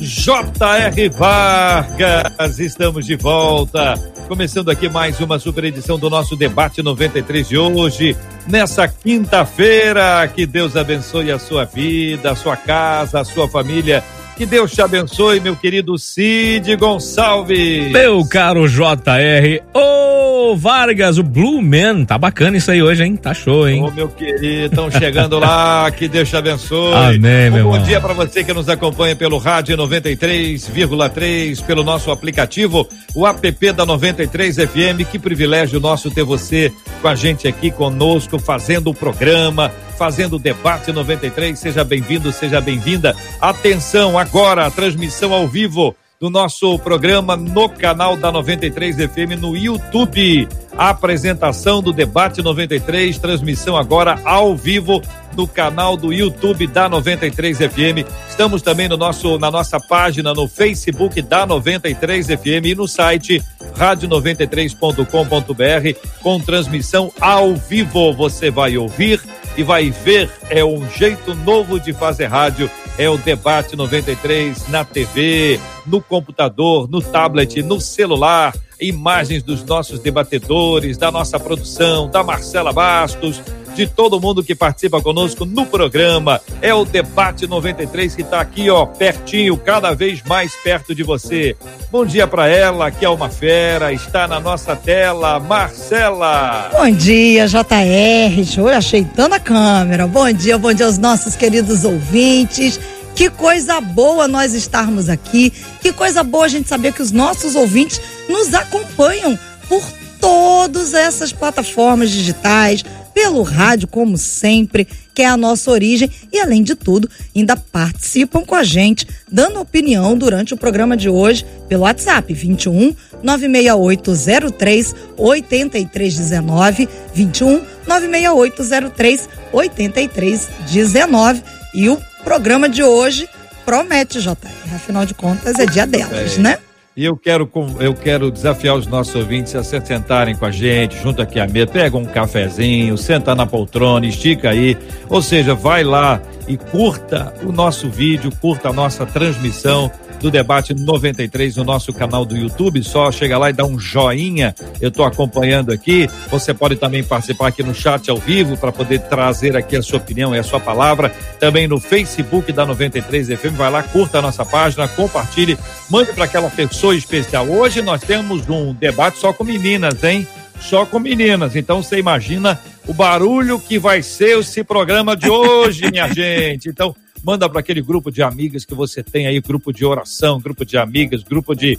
J.R. Vargas. Estamos de volta. Começando aqui mais uma super edição do nosso Debate 93 de hoje, nessa quinta-feira. Que Deus abençoe a sua vida, a sua casa, a sua família. Que Deus te abençoe, meu querido Cid Gonçalves. Meu caro JR, ô Vargas, o Blue Man, tá bacana isso aí hoje, hein? Tá show, hein? Ô meu querido, estão chegando lá, que Deus te abençoe. Amém, meu irmão. Bom dia pra você que nos acompanha pelo rádio 93,3, pelo nosso aplicativo, o app da 93 FM, que privilégio nosso ter você com a gente aqui, conosco, fazendo o programa, fazendo o Debate 93, seja bem-vindo, seja bem-vinda. Atenção, agora, a transmissão ao vivo do nosso programa no canal da 93 FM no YouTube. A apresentação do Debate 93, transmissão agora ao vivo no canal do YouTube da 93 FM. Estamos também na nossa página no Facebook da 93 FM e no site radio93.com.br com transmissão ao vivo. Você vai ouvir e vai ver. É um jeito novo de fazer rádio. É o Debate 93 na TV, no computador, no tablet, no celular. Imagens dos nossos debatedores, da nossa produção, da Marcela Bastos, de todo mundo que participa conosco no programa. É o Debate 93 que está aqui, ó, pertinho, cada vez mais perto de você. Bom dia para ela, que é uma fera, está na nossa tela, Marcela. Bom dia, JR, ajeitando a câmera. Bom dia aos nossos queridos ouvintes. Que coisa boa nós estarmos aqui, que coisa boa a gente saber que os nossos ouvintes nos acompanham por todas essas plataformas digitais, pelo rádio, como sempre, que é a nossa origem, e além de tudo, ainda participam com a gente, dando opinião durante o programa de hoje, pelo WhatsApp, 21 96803 8319, 21 96803 8319. E o programa de hoje promete, JR, afinal de contas é dia delas, né? E eu quero desafiar os nossos ouvintes a se sentarem com a gente, junto aqui à mesa, pega um cafezinho, senta na poltrona, estica aí, ou seja, vai lá e curta o nosso vídeo, curta a nossa transmissão do Debate 93 no nosso canal do YouTube, só chega lá e dá um joinha, eu estou acompanhando aqui. Você pode também participar aqui no chat ao vivo para poder trazer aqui a sua opinião e a sua palavra, também no Facebook da 93 FM, vai lá, curta a nossa página, compartilhe, mande para aquela pessoa especial. Hoje nós temos um debate só com meninas, hein? Só com meninas, então você imagina o barulho que vai ser esse programa de hoje, minha gente. Então manda para aquele grupo de amigas que você tem aí, grupo de oração, grupo de amigas, grupo de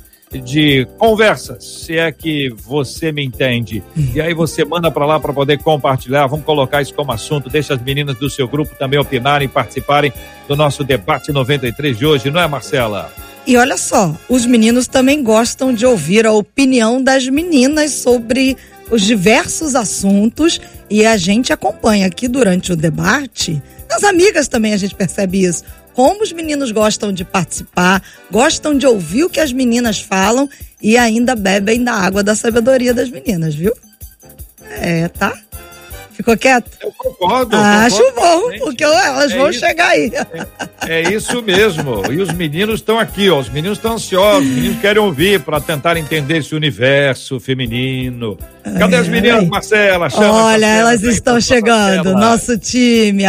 conversas, se é que você me entende. E aí você manda para lá para poder compartilhar, vamos colocar isso como assunto, deixa as meninas do seu grupo também opinarem, participarem do nosso Debate 93 de hoje, não é, Marcela? E olha só, os meninos também gostam de ouvir a opinião das meninas sobre os diversos assuntos, e a gente acompanha aqui durante o debate. Nas amigas também a gente percebe isso, como os meninos gostam de participar, gostam de ouvir o que as meninas falam e ainda bebem da água da sabedoria das meninas, viu? É, tá? Ficou quieto? Eu concordo. Acho bom, porque elas vão chegar aí. É isso mesmo. E os meninos estão aqui, ó, os meninos estão ansiosos, os meninos querem ouvir para tentar entender esse universo feminino. Cadê as meninas, Marcela? Olha, elas estão chegando, nosso time,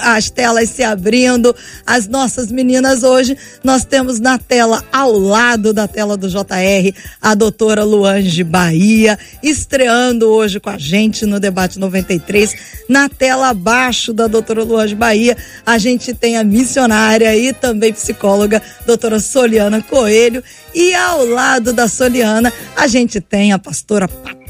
as telas se abrindo, as nossas meninas hoje, nós temos na tela, ao lado da tela do JR, a doutora Luange Bahia, estreando hoje com a gente no Debate 93, na tela abaixo da doutora Luange Bahia, a gente tem a missionária e também psicóloga, doutora Soliana Coelho, e ao lado da Soliana, a gente tem a pastora Patrícia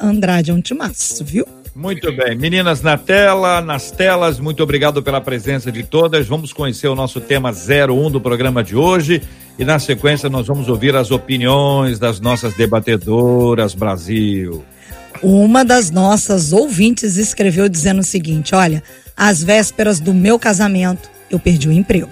Andrade. É um timaço, viu? Muito bem. Meninas na tela, nas telas, muito obrigado pela presença de todas. Vamos conhecer o nosso tema 01 do programa de hoje e, na sequência, nós vamos ouvir as opiniões das nossas debatedoras, Brasil. Uma das nossas ouvintes escreveu dizendo o seguinte: olha, às vésperas do meu casamento, eu perdi o emprego.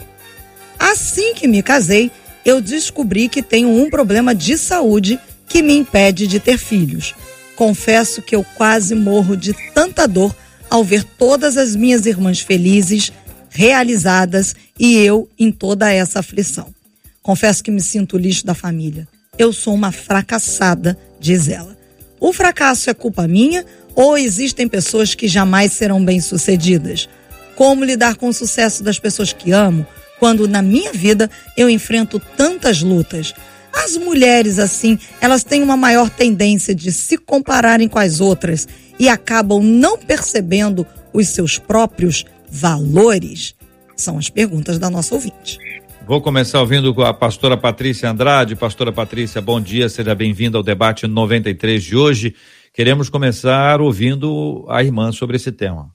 Assim que me casei, eu descobri que tenho um problema de saúde que me impede de ter filhos. Confesso que eu quase morro de tanta dor ao ver todas as minhas irmãs felizes, realizadas e eu em toda essa aflição. Confesso que me sinto o lixo da família. Eu sou uma fracassada, diz ela. O fracasso é culpa minha ou existem pessoas que jamais serão bem-sucedidas? Como lidar com o sucesso das pessoas que amo quando na minha vida eu enfrento tantas lutas? As mulheres, assim, elas têm uma maior tendência de se compararem com as outras e acabam não percebendo os seus próprios valores? São as perguntas da nossa ouvinte. Vou começar ouvindo com a pastora Patrícia Andrade. Pastora Patrícia, bom dia, seja bem-vinda ao debate 93 de hoje. Queremos começar ouvindo a irmã sobre esse tema.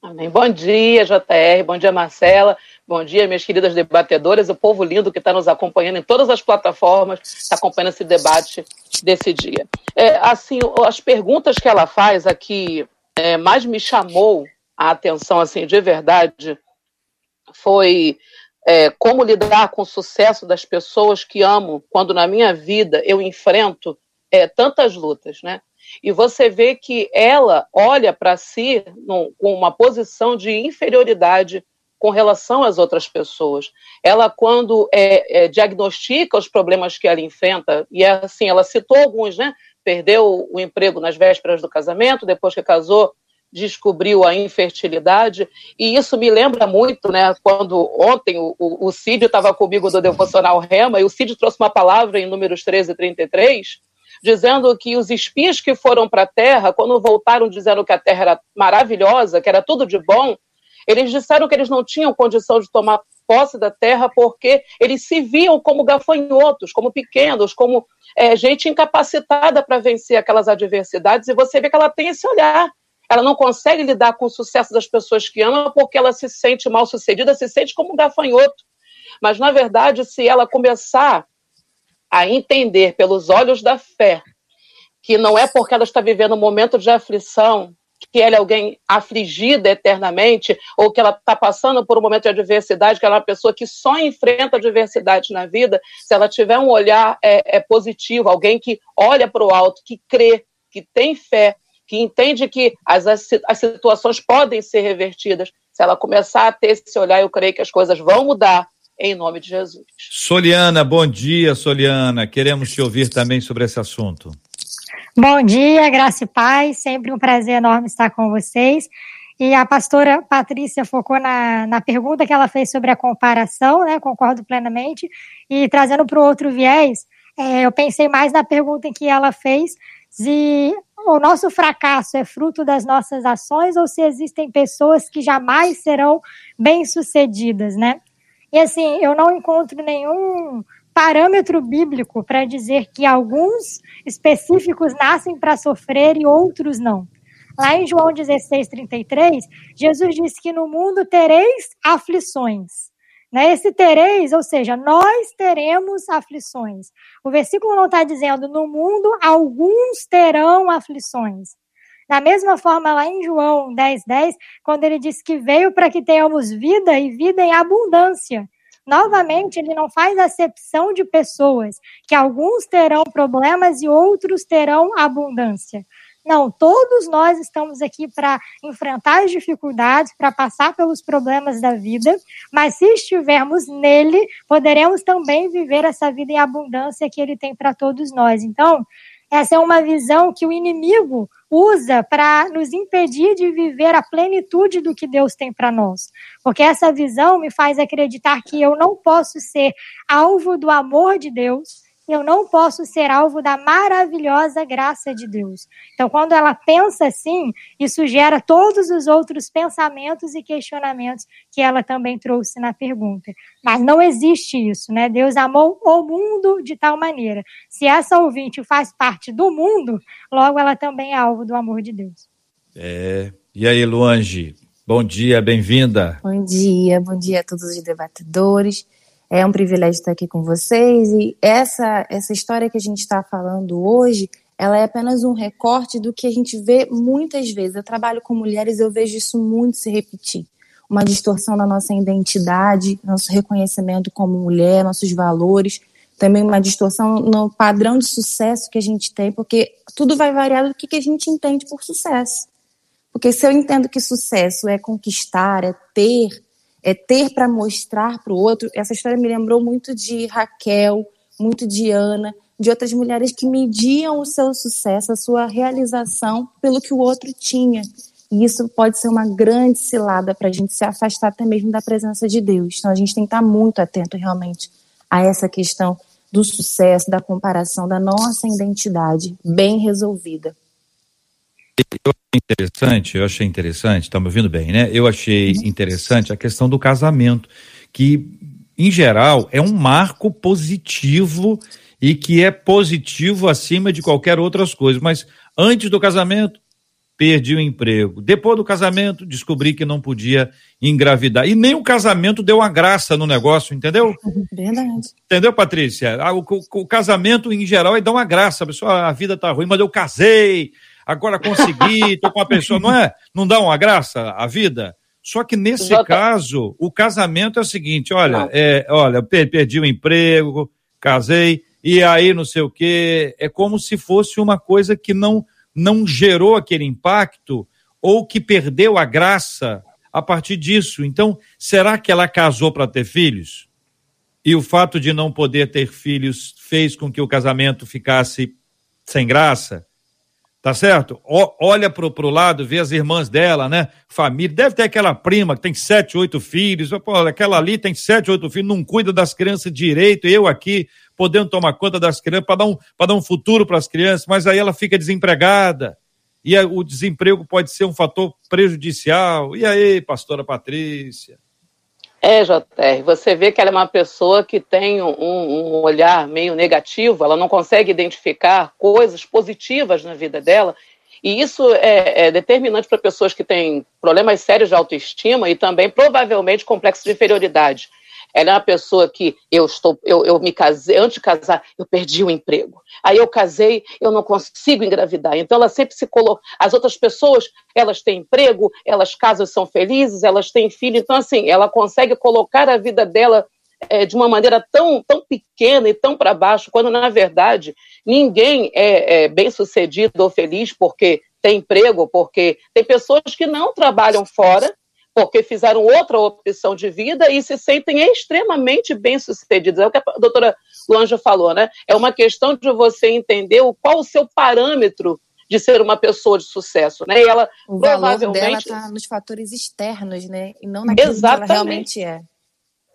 Amém. Bom dia, JR, bom dia, Marcela. Bom dia, minhas queridas debatedoras, o povo lindo que está nos acompanhando em todas as plataformas, está acompanhando esse debate desse dia. Assim, as perguntas que ela faz aqui, mais me chamou a atenção, assim, de verdade, foi como lidar com o sucesso das pessoas que amo, quando na minha vida eu enfrento tantas lutas, né? E você vê que ela olha para si com uma posição de inferioridade com relação às outras pessoas. Ela, quando diagnostica os problemas que ela enfrenta, e assim, ela citou alguns, né? Perdeu o emprego nas vésperas do casamento, depois que casou, descobriu a infertilidade, e isso me lembra muito, né? Quando ontem o Cid estava comigo do Devocional Rema, e o Cid trouxe uma palavra em Números 13:33, dizendo que os espias que foram para a terra, quando voltaram dizendo que a terra era maravilhosa, que era tudo de bom, eles disseram que eles não tinham condição de tomar posse da terra porque eles se viam como gafanhotos, como pequenos, como gente incapacitada para vencer aquelas adversidades. E você vê que ela tem esse olhar. Ela não consegue lidar com o sucesso das pessoas que ama porque ela se sente mal sucedida, se sente como um gafanhoto. Mas, na verdade, se ela começar a entender pelos olhos da fé que não é porque ela está vivendo um momento de aflição que ela é alguém afligida eternamente, ou que ela está passando por um momento de adversidade, que ela é uma pessoa que só enfrenta adversidade na vida, se ela tiver um olhar positivo, alguém que olha para o alto, que crê, que tem fé, que entende que as situações podem ser revertidas. Se ela começar a ter esse olhar, eu creio que as coisas vão mudar, em nome de Jesus. Soliana, bom dia, Soliana. Queremos te ouvir também sobre esse assunto. Bom dia, graça e paz, sempre um prazer enorme estar com vocês. E a pastora Patrícia focou na pergunta que ela fez sobre a comparação, né? Concordo plenamente. E trazendo para o outro viés, eu pensei mais na pergunta que ela fez, se o nosso fracasso é fruto das nossas ações ou se existem pessoas que jamais serão bem-sucedidas, né? E assim, eu não encontro nenhum parâmetro bíblico para dizer que alguns específicos nascem para sofrer e outros não. Lá em João 16:33, Jesus disse que no mundo tereis aflições. Né? Esse tereis, ou seja, nós teremos aflições. O versículo não está dizendo, no mundo alguns terão aflições. Da mesma forma, lá em João 10:10, quando ele disse que veio para que tenhamos vida e vida em abundância. Novamente, ele não faz acepção de pessoas, que alguns terão problemas e outros terão abundância. Não, todos nós estamos aqui para enfrentar as dificuldades, para passar pelos problemas da vida, mas se estivermos nele, poderemos também viver essa vida em abundância que ele tem para todos nós. Então, essa é uma visão que o inimigo usa para nos impedir de viver a plenitude do que Deus tem para nós. Porque essa visão me faz acreditar que eu não posso ser alvo do amor de Deus, eu não posso ser alvo da maravilhosa graça de Deus. Então, quando ela pensa assim, isso gera todos os outros pensamentos e questionamentos que ela também trouxe na pergunta. Mas não existe isso, né? Deus amou o mundo de tal maneira. Se essa ouvinte faz parte do mundo, logo ela também é alvo do amor de Deus. E aí, Luange, bom dia, bem-vinda. Bom dia a todos os debatedores. É um privilégio estar aqui com vocês e essa história que a gente está falando hoje, ela é apenas um recorte do que a gente vê muitas vezes. Eu trabalho com mulheres e eu vejo isso muito se repetir. Uma distorção da nossa identidade, nosso reconhecimento como mulher, nossos valores, também uma distorção no padrão de sucesso que a gente tem, porque tudo vai variar do que a gente entende por sucesso. Porque se eu entendo que sucesso é conquistar, é ter para mostrar para o outro, essa história me lembrou muito de Raquel, muito de Ana, de outras mulheres que mediam o seu sucesso, a sua realização pelo que o outro tinha. E isso pode ser uma grande cilada para a gente se afastar até mesmo da presença de Deus. Então a gente tem que estar muito atento realmente a essa questão do sucesso, da comparação da nossa identidade bem resolvida. Eu achei interessante, tá me ouvindo bem, né? Eu achei interessante a questão do casamento, que em geral é um marco positivo e que é positivo acima de qualquer outras coisas, mas antes do casamento perdi o emprego. Depois do casamento, descobri que não podia engravidar. E nem o casamento deu uma graça no negócio, entendeu? Verdade. Entendeu, Patrícia? O casamento, em geral, é dar uma graça. A pessoa, a vida tá ruim, mas eu casei, agora consegui, tô com uma pessoa, não é? Não dá uma graça a vida? Só que nesse caso, o casamento é o seguinte, olha, perdi o emprego, casei, e aí não sei o quê. É como se fosse uma coisa que não gerou aquele impacto ou que perdeu a graça a partir disso. Então, será que ela casou para ter filhos? E o fato de não poder ter filhos fez com que o casamento ficasse sem graça? Tá certo? Olha pro lado, vê as irmãs dela, né? Família, deve ter aquela prima que tem 7, 8 filhos, pô, aquela ali tem 7, 8 filhos, não cuida das crianças direito, eu aqui podendo tomar conta das crianças, para dar um futuro para as crianças, mas aí ela fica desempregada, e o desemprego pode ser um fator prejudicial. E aí, pastora Patrícia? JR, você vê que ela é uma pessoa que tem um olhar meio negativo, ela não consegue identificar coisas positivas na vida dela, e isso é determinante para pessoas que têm problemas sérios de autoestima e também, provavelmente, complexo de inferioridade. Ela é uma pessoa que eu me casei, antes de casar, eu perdi o emprego. Aí eu casei, eu não consigo engravidar. Então ela sempre se colocou. As outras pessoas, elas têm emprego, elas casam, são felizes, elas têm filho. Então, assim, ela consegue colocar a vida dela de uma maneira tão pequena e tão para baixo, quando, na verdade, ninguém é bem-sucedido ou feliz porque tem emprego, porque tem pessoas que não trabalham fora, porque fizeram outra opção de vida e se sentem extremamente bem-sucedidos. É o que a doutora Luange falou, né? É uma questão de você entender qual o seu parâmetro de ser uma pessoa de sucesso, né? E ela, o valor dela está nos fatores externos, né? E não naquilo que ela realmente é.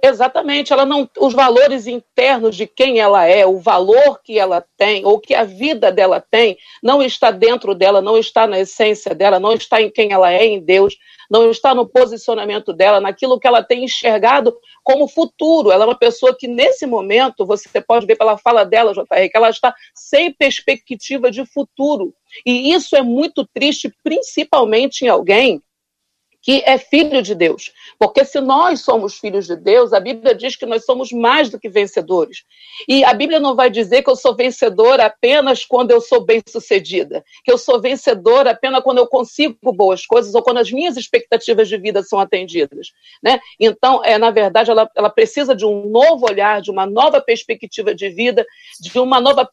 Exatamente. Ela não, os valores internos de quem ela é, o valor que ela tem, ou que a vida dela tem, não está dentro dela, não está na essência dela, não está em quem ela é, em Deus, não está no posicionamento dela, naquilo que ela tem enxergado como futuro. Ela é uma pessoa que, nesse momento, você pode ver pela fala dela, JR, que ela está sem perspectiva de futuro. E isso é muito triste, principalmente em alguém que é filho de Deus. Porque se nós somos filhos de Deus, a Bíblia diz que nós somos mais do que vencedores. E a Bíblia não vai dizer que eu sou vencedora apenas quando eu sou bem-sucedida, que eu sou vencedora apenas quando eu consigo boas coisas ou quando as minhas expectativas de vida são atendidas, né? Então, na verdade, ela precisa de um novo olhar, de uma nova perspectiva de vida, de uma nova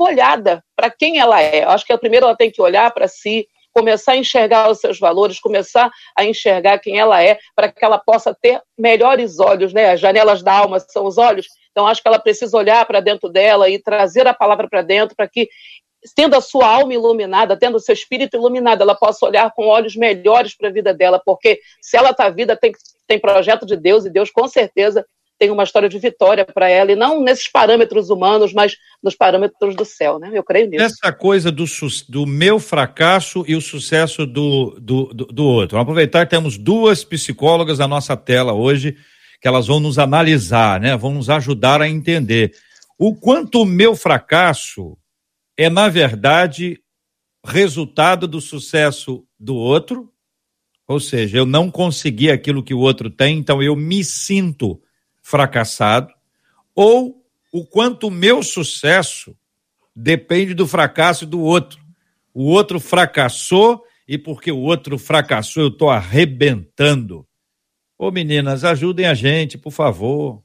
olhada para quem ela é. Eu acho que primeiro ela tem que olhar para si, começar a enxergar os seus valores, começar a enxergar quem ela é, para que ela possa ter melhores olhos, né? As janelas da alma são os olhos, então acho que ela precisa olhar para dentro dela e trazer a palavra para dentro, para que, tendo a sua alma iluminada, tendo o seu espírito iluminado, ela possa olhar com olhos melhores para a vida dela, porque se ela está viva, tem projeto de Deus, e Deus com certeza tem uma história de vitória para ela, e não nesses parâmetros humanos, mas nos parâmetros do céu, né? Eu creio nisso. Essa coisa do meu fracasso e o sucesso do outro. Vamos aproveitar que temos 2 psicólogas na nossa tela hoje, que elas vão nos analisar, né? Vão nos ajudar a entender o quanto o meu fracasso é, na verdade, resultado do sucesso do outro, ou seja, eu não consegui aquilo que o outro tem, então eu me sinto fracassado, ou o quanto o meu sucesso depende do fracasso do outro. O outro fracassou e porque o outro fracassou eu estou arrebentando. Ô meninas, ajudem a gente, por favor.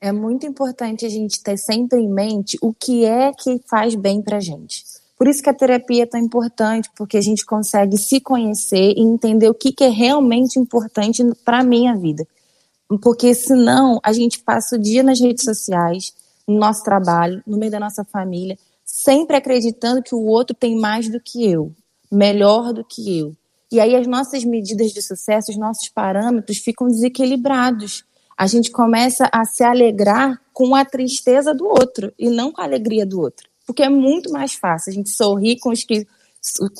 É muito importante a gente ter sempre em mente o que é que faz bem pra gente. Por isso que a terapia é tão importante, porque a gente consegue se conhecer e entender o que é realmente importante pra minha vida. Porque senão a gente passa o dia nas redes sociais, no nosso trabalho, no meio da nossa família, sempre acreditando que o outro tem mais do que eu, melhor do que eu. E aí as nossas medidas de sucesso, os nossos parâmetros ficam desequilibrados. A gente começa a se alegrar com a tristeza do outro e não com a alegria do outro. Porque é muito mais fácil a gente sorrir com os que...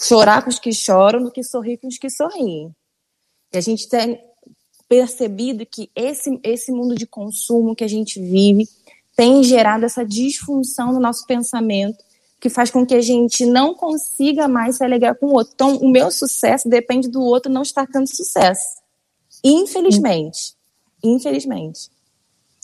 chorar com os que choram do que sorrir com os que sorriem. E a gente tem percebido que esse mundo de consumo que a gente vive tem gerado essa disfunção no nosso pensamento, que faz com que a gente não consiga mais se alegrar com o outro. Então, o meu sucesso depende do outro não estar tendo sucesso. Infelizmente. Infelizmente.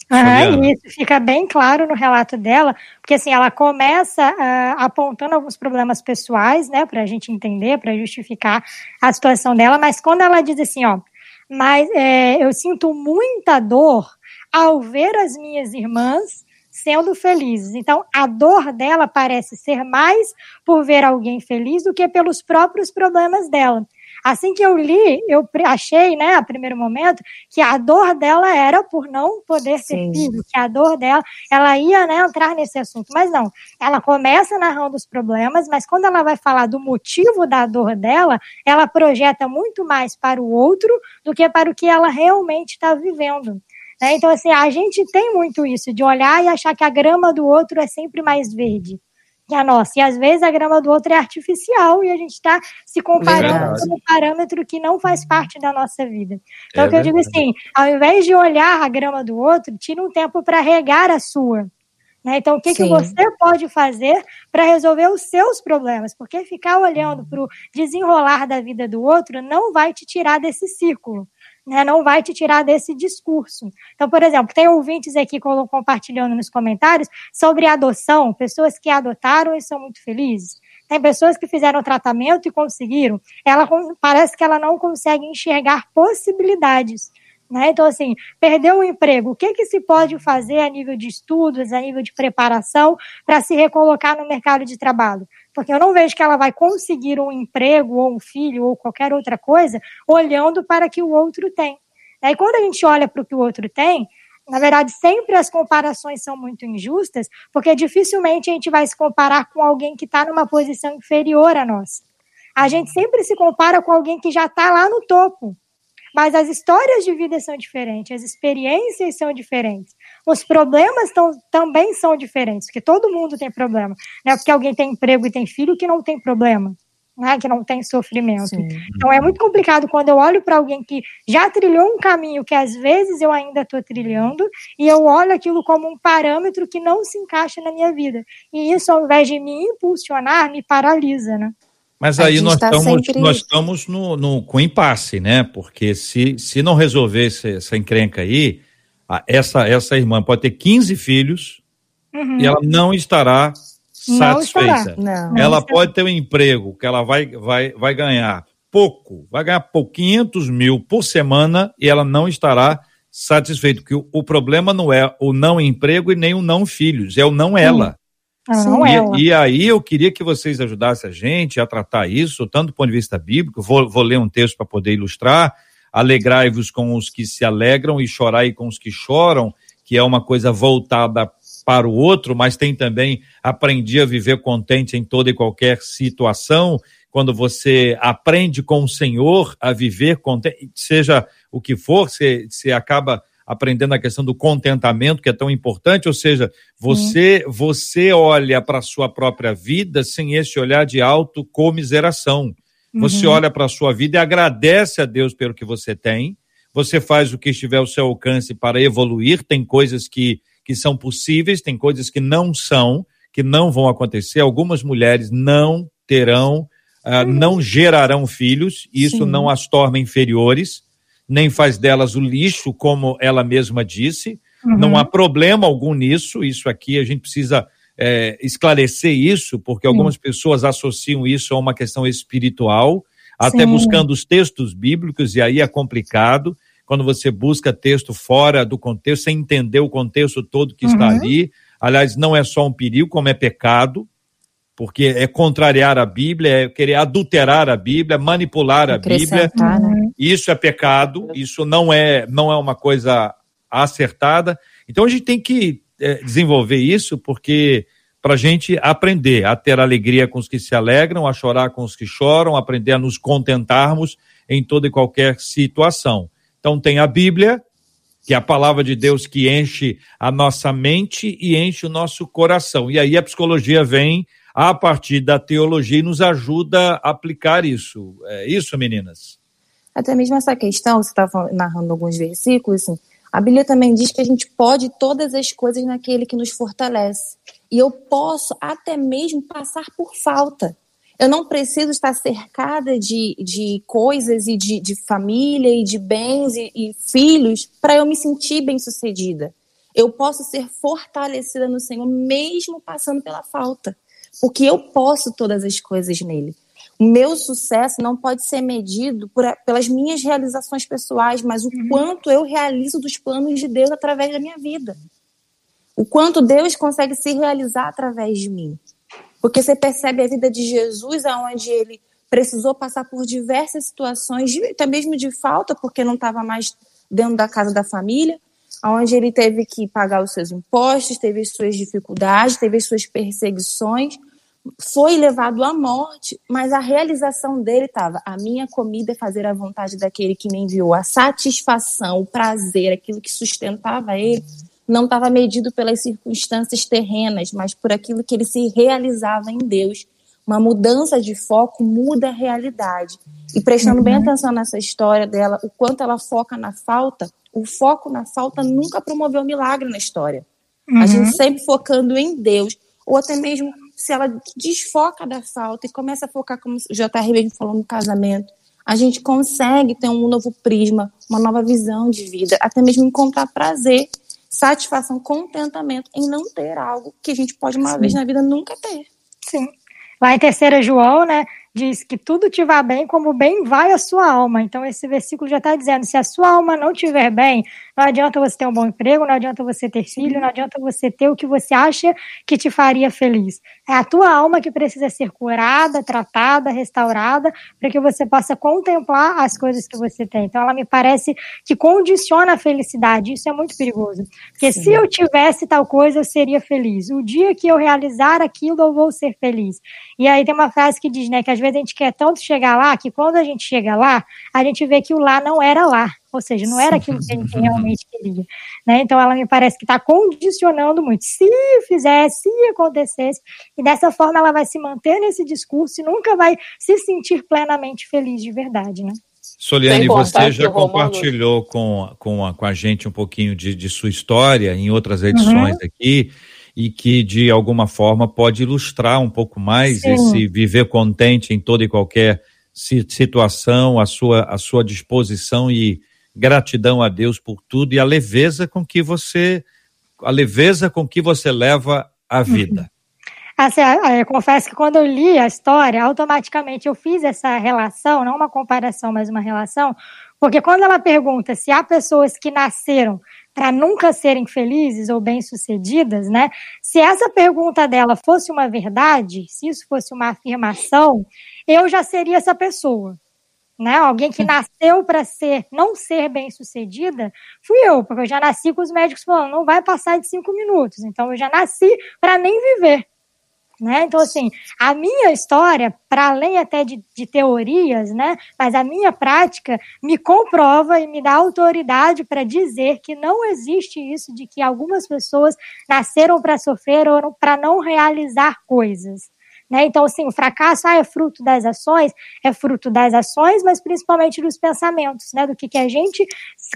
Ah, isso fica bem claro no relato dela, porque assim, ela começa apontando alguns problemas pessoais, né, pra gente entender, pra justificar a situação dela, mas quando ela diz assim, ó, mas eu sinto muita dor ao ver as minhas irmãs sendo felizes. Então, a dor dela parece ser mais por ver alguém feliz do que pelos próprios problemas dela. Assim que eu li, eu achei, né, a primeiro momento, que a dor dela era por não poder ser filho, que a dor dela, ela ia, né, entrar nesse assunto, mas não, ela começa narrando os problemas, mas quando ela vai falar do motivo da dor dela, ela projeta muito mais para o outro do que para o que ela realmente está vivendo. Né? Então, assim, a gente tem muito isso, de olhar e achar que a grama do outro é sempre mais verde que a nossa. E às vezes a grama do outro é artificial e a gente está se comparando com um parâmetro que não faz parte da nossa vida. Então, o que eu digo assim, ao invés de olhar a grama do outro, tira um tempo para regar a sua. Né? Então, o que, que você pode fazer para resolver os seus problemas? Porque ficar olhando para o desenrolar da vida do outro não vai te tirar desse círculo. Né, não vai te tirar desse discurso. Então, por exemplo, tem ouvintes aqui compartilhando nos comentários sobre adoção, pessoas que adotaram e são muito felizes. Tem pessoas que fizeram tratamento e conseguiram. Ela parece que ela não consegue enxergar possibilidades. Né? Então, assim, perdeu o emprego. O que, que se pode fazer a nível de estudos, a nível de preparação, para se recolocar no mercado de trabalho? Porque eu não vejo que ela vai conseguir um emprego ou um filho ou qualquer outra coisa olhando para o que o outro tem. E quando a gente olha para o que o outro tem, na verdade, sempre as comparações são muito injustas, porque dificilmente a gente vai se comparar com alguém que está numa posição inferior à nossa. A gente sempre se compara com alguém que já está lá no topo. Mas as histórias de vida são diferentes, as experiências são diferentes, os problemas também são diferentes, porque todo mundo tem problema, né? Porque alguém tem emprego e tem filho que não tem problema, né? Que não tem sofrimento. Sim. Então é muito complicado quando eu olho para alguém que já trilhou um caminho que às vezes eu ainda estou trilhando e eu olho aquilo como um parâmetro que não se encaixa na minha vida. E isso, ao invés de me impulsionar, me paralisa, né? Mas aí nós estamos com impasse, né? Porque se não resolver essa encrenca aí, essa irmã pode ter 15 filhos e ela não estará satisfeita. Ela pode ter um emprego que ela vai ganhar pouco, vai ganhar 500 mil por semana e ela não estará satisfeita. Porque o problema não é o não emprego e nem o não filhos, é o não ela. Sim, e aí eu queria que vocês ajudassem a gente a tratar isso, tanto do ponto de vista bíblico, vou ler um texto para poder ilustrar, alegrai-vos com os que se alegram e chorai com os que choram, que é uma coisa voltada para o outro, mas tem também, aprendi a viver contente em toda e qualquer situação, quando você aprende com o Senhor a viver contente, seja o que for, você acaba aprendendo a questão do contentamento, que é tão importante, ou seja, você olha para a sua própria vida sem esse olhar de autocomiseração. Você olha para a sua vida e agradece a Deus pelo que você tem, você faz o que estiver ao seu alcance para evoluir, tem coisas que são possíveis, tem coisas que não são, que não vão acontecer, algumas mulheres não terão, não gerarão filhos, e isso não as torna inferiores, nem faz delas o lixo, como ela mesma disse. Não há problema algum nisso, isso aqui a gente precisa esclarecer isso, porque algumas pessoas associam isso a uma questão espiritual, até buscando os textos bíblicos, e aí é complicado, quando você busca texto fora do contexto, sem entender o contexto todo que está ali. Aliás, não é só um perigo, como é pecado, porque é contrariar a Bíblia, é querer adulterar a Bíblia, manipular a Bíblia. Né? Isso é pecado, isso não é uma coisa acertada. Então, a gente tem que desenvolver isso, porque para a gente aprender a ter alegria com os que se alegram, a chorar com os que choram, aprender a nos contentarmos em toda e qualquer situação. Então, tem a Bíblia, que é a palavra de Deus que enche a nossa mente e enche o nosso coração. E aí a psicologia vem a partir da teologia e nos ajuda a aplicar isso. É isso, meninas? Até mesmo essa questão, você estava narrando alguns versículos, assim, a Bíblia também diz que a gente pode todas as coisas naquele que nos fortalece. E eu posso até mesmo passar por falta. Eu não preciso estar cercada de coisas e de família e de bens e filhos para eu me sentir bem-sucedida. Eu posso ser fortalecida no Senhor mesmo passando pela falta, porque eu posso todas as coisas nele. O meu sucesso não pode ser medido pelas minhas realizações pessoais, mas o quanto eu realizo dos planos de Deus através da minha vida. O quanto Deus consegue se realizar através de mim. Porque você percebe a vida de Jesus, onde ele precisou passar por diversas situações, até mesmo de falta, porque não estava mais dentro da casa da família, onde ele teve que pagar os seus impostos, teve as suas dificuldades, teve as suas perseguições, foi levado à morte, mas a realização dele estava: a minha comida é fazer a vontade daquele que me enviou, a satisfação, o prazer, aquilo que sustentava ele, não estava medido pelas circunstâncias terrenas, mas por aquilo que ele se realizava em Deus. Uma mudança de foco muda a realidade. E prestando bem atenção nessa história dela, o quanto ela foca na falta, o foco na falta nunca promoveu milagre na história. A gente sempre focando em Deus, ou até mesmo se ela desfoca da falta e começa a focar, como o J.R. mesmo falou, no casamento, a gente consegue ter um novo prisma, uma nova visão de vida, até mesmo encontrar prazer, satisfação, contentamento em não ter algo que a gente pode uma vez na vida nunca ter. Sim. Lá em 3 João, né, diz que tudo te vai bem como bem vai a sua alma. Então esse versículo já está dizendo, se a sua alma não estiver bem, não adianta você ter um bom emprego, não adianta você ter filho, não adianta você ter o que você acha que te faria feliz. É a tua alma que precisa ser curada, tratada, restaurada, para que você possa contemplar as coisas que você tem. Então ela me parece que condiciona a felicidade, isso é muito perigoso. Porque se eu tivesse tal coisa, eu seria feliz. O dia que eu realizar aquilo, eu vou ser feliz. E aí tem uma frase que diz, né, que às vezes a gente quer tanto chegar lá, que quando a gente chega lá, a gente vê que o lá não era lá. Ou seja, não era aquilo que a gente realmente queria. Né? Então, ela me parece que está condicionando muito. Se fizesse, se acontecesse, e dessa forma ela vai se manter nesse discurso e nunca vai se sentir plenamente feliz de verdade. Né? Soliana, você já compartilhou com a gente um pouquinho de sua história em outras edições aqui, e que, de alguma forma, pode ilustrar um pouco mais esse viver contente em toda e qualquer situação, a sua disposição e gratidão a Deus por tudo e a leveza com que você leva a vida. Assim, eu confesso que quando eu li a história, automaticamente eu fiz essa relação, não uma comparação, mas uma relação, porque quando ela pergunta se há pessoas que nasceram para nunca serem felizes ou bem-sucedidas, né? Se essa pergunta dela fosse uma verdade, se isso fosse uma afirmação, eu já seria essa pessoa. Né? Alguém que nasceu para não ser bem-sucedida, fui eu, porque eu já nasci com os médicos falando, não vai passar de 5 minutos, então eu já nasci para nem viver. Né? Então, assim, a minha história, para além até de teorias, né, mas a minha prática me comprova e me dá autoridade para dizer que não existe isso de que algumas pessoas nasceram para sofrer ou para não realizar coisas. Né? Então, assim, o fracasso é fruto das ações, mas principalmente dos pensamentos, né? Do que a gente,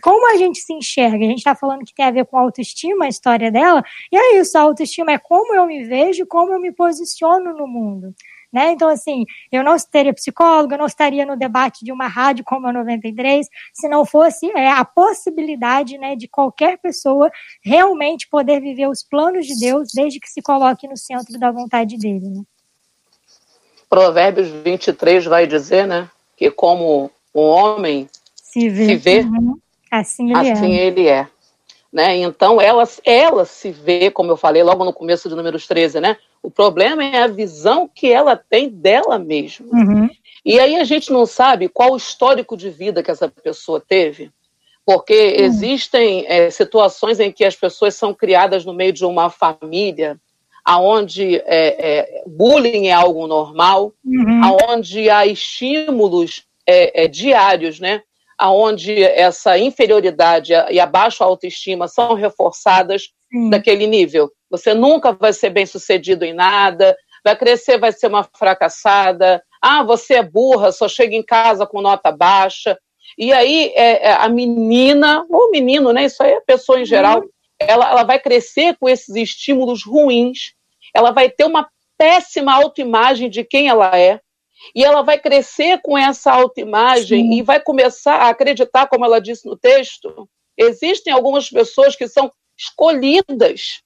como a gente se enxerga. A gente está falando que tem a ver com autoestima, a história dela, e é isso, a autoestima é como eu me vejo, como eu me posiciono no mundo. Né? Então, assim, eu não seria psicóloga, eu não estaria no debate de uma rádio como a 93, se não fosse a possibilidade, né, de qualquer pessoa realmente poder viver os planos de Deus desde que se coloque no centro da vontade dele. Né? Provérbios 23 vai dizer, né, que como um homem se vê assim ele é. Né? Então, ela se vê, como eu falei logo no começo de Números 13, né? O problema é a visão que ela tem dela mesma. Uhum. E aí a gente não sabe qual o histórico de vida que essa pessoa teve, porque existem situações em que as pessoas são criadas no meio de uma família onde bullying é algo normal, onde há estímulos diários, né? Onde essa inferioridade e a baixa autoestima são reforçadas daquele nível. Você nunca vai ser bem-sucedido em nada, vai crescer, vai ser uma fracassada, você é burra, só chega em casa com nota baixa. E aí a menina, ou o menino, né, isso aí é a pessoa em geral, ela vai crescer com esses estímulos ruins, ela vai ter uma péssima autoimagem de quem ela é, e ela vai crescer com essa autoimagem e vai começar a acreditar, como ela disse no texto, existem algumas pessoas que são escolhidas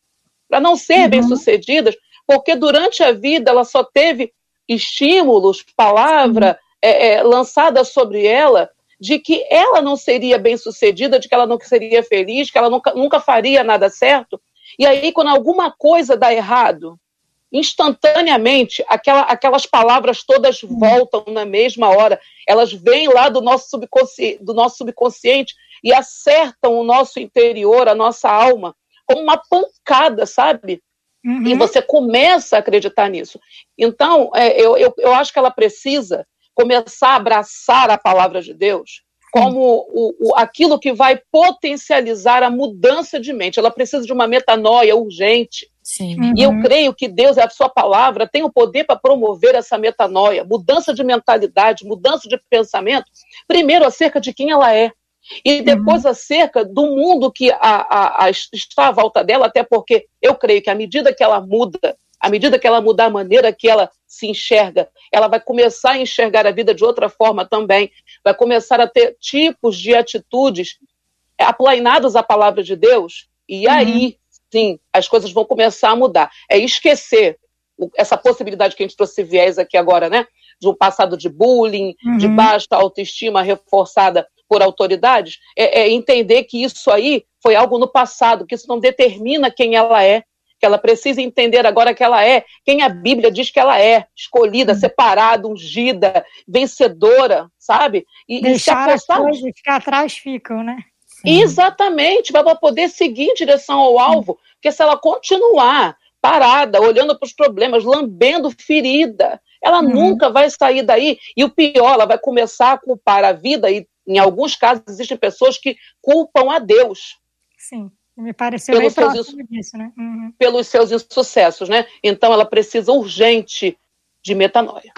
para não ser bem-sucedidas, porque durante a vida ela só teve estímulos, palavra lançada sobre ela, de que ela não seria bem-sucedida, de que ela não seria feliz, que ela nunca faria nada certo. E aí, quando alguma coisa dá errado, instantaneamente, aquelas palavras todas voltam na mesma hora. Elas vêm lá do nosso subconsciente e acertam o nosso interior, a nossa alma, como uma pancada, sabe? E você começa a acreditar nisso. Então, eu acho que ela precisa começar a abraçar a palavra de Deus como aquilo que vai potencializar a mudança de mente. Ela precisa de uma metanoia urgente. Sim. E eu creio que Deus, a sua palavra, tem o poder para promover essa metanoia, mudança de mentalidade, mudança de pensamento, primeiro acerca de quem ela é, e depois acerca do mundo que está à volta dela, até porque eu creio que à medida que ela mudar a maneira que ela se enxerga, ela vai começar a enxergar a vida de outra forma também, vai começar a ter tipos de atitudes aplainados à palavra de Deus, e aí, sim, as coisas vão começar a mudar. É esquecer essa possibilidade que a gente trouxe viés aqui agora, né? De um passado de bullying, de baixa autoestima reforçada por autoridades, entender que isso aí foi algo no passado, que isso não determina quem ela é, que ela precisa entender agora que ela é quem a Bíblia diz que ela é, escolhida, separada, ungida, vencedora, sabe? E deixar as coisas que atrás ficam, né? Sim. Exatamente, para ela poder seguir em direção ao alvo, porque se ela continuar parada, olhando para os problemas, lambendo ferida, ela nunca vai sair daí, e o pior, ela vai começar a culpar a vida, e em alguns casos existem pessoas que culpam a Deus. Sim. Me pareceu bem próximo disso, né? Pelos seus insucessos, né? Então ela precisa urgente de metanoia.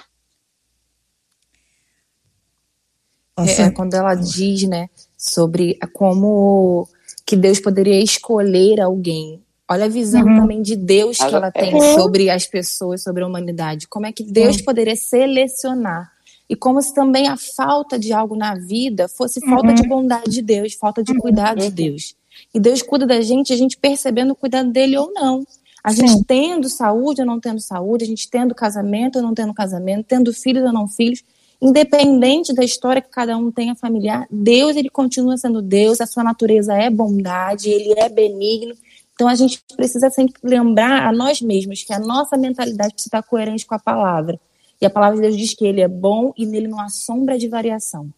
Nossa, quando ela diz, né, sobre como que Deus poderia escolher alguém. Olha a visão também de Deus que ela tem sobre as pessoas, sobre a humanidade. Como é que Deus poderia selecionar? E como se também a falta de algo na vida fosse falta de bondade de Deus, falta de cuidado de Deus. E Deus cuida da gente, a gente percebendo o cuidado dele ou não. A gente tendo saúde ou não tendo saúde, a gente tendo casamento ou não tendo casamento, tendo filhos ou não filhos, independente da história que cada um tenha familiar, Deus, ele continua sendo Deus, a sua natureza é bondade, ele é benigno. Então a gente precisa sempre lembrar a nós mesmos que a nossa mentalidade precisa estar coerente com a palavra. E a palavra de Deus diz que ele é bom e nele não há sombra de variação.